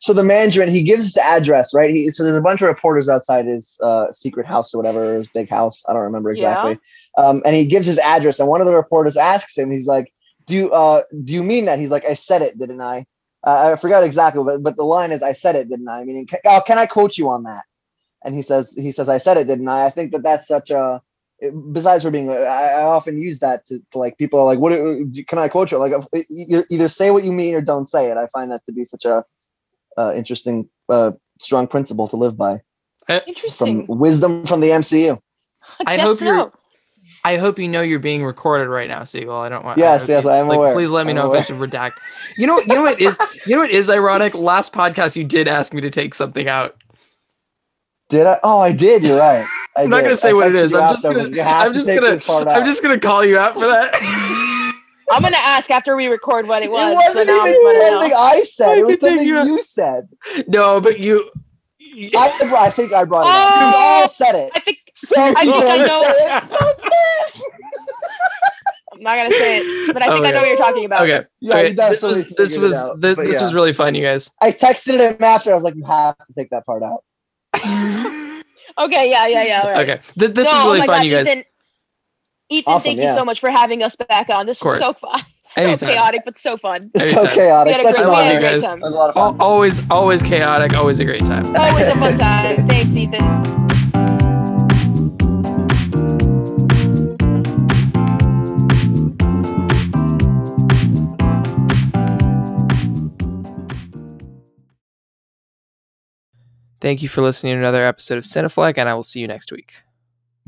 So the Mandarin, he gives the address, right? He, so there's a bunch of reporters outside his uh, secret house or whatever, his big house. I don't remember exactly. Yeah. Um, and he gives his address, and one of the reporters asks him, he's like, do you, uh, do you mean that? He's like, I said it, didn't I? Uh, I forgot exactly, but, but the line is, I said it, didn't I? I mean, can, oh, can I quote you on that? And he says, he says, I said it, didn't I? I think that that's such a, besides for being, I, I often use that to, to like, people are like, what do, can I quote you? Like, either say what you mean or don't say it. I find that to be such a uh, interesting, uh, strong principle to live by. I, interesting. From wisdom from the M C U. I, I hope so. You're, I hope you know you're being recorded right now, Siegel. I don't want. Yes, I yes, you, I am like, aware. Please let me I'm know aware. If I should redact. You know, you know what is, you know what is ironic. Last podcast, you did ask me to take something out. Did I? Oh, I did. You're right. I I'm not did. Gonna say I what it is. I'm just gonna. I'm just gonna. I'm just gonna call you out for that. I'm gonna ask after we record what it was. It wasn't so even something I said. I it was something you, you said. No, but you. you I, I think I brought it up. Oh, you all said it. I think. So I think I know. I'm not gonna say it, but I think oh I know what you're talking about. Okay, yeah, okay. This was this was out, this, this yeah. was really fun, you guys. I texted him after. I was like, you have to take that part out. Okay, yeah, yeah, yeah. Right. Okay, Th- this no, is really oh fun, God, you guys. Ethan, Ethan awesome, thank yeah. you so much for having us back on. This is so fun. So Anytime. Chaotic, but so fun. It's so chaotic. Such great, a lot of guys. It was a lot of fun. Always, always chaotic. Always a great time. Always a fun time. Thanks, Ethan. Thank you for listening to another episode of Cinefleck, and I will see you next week.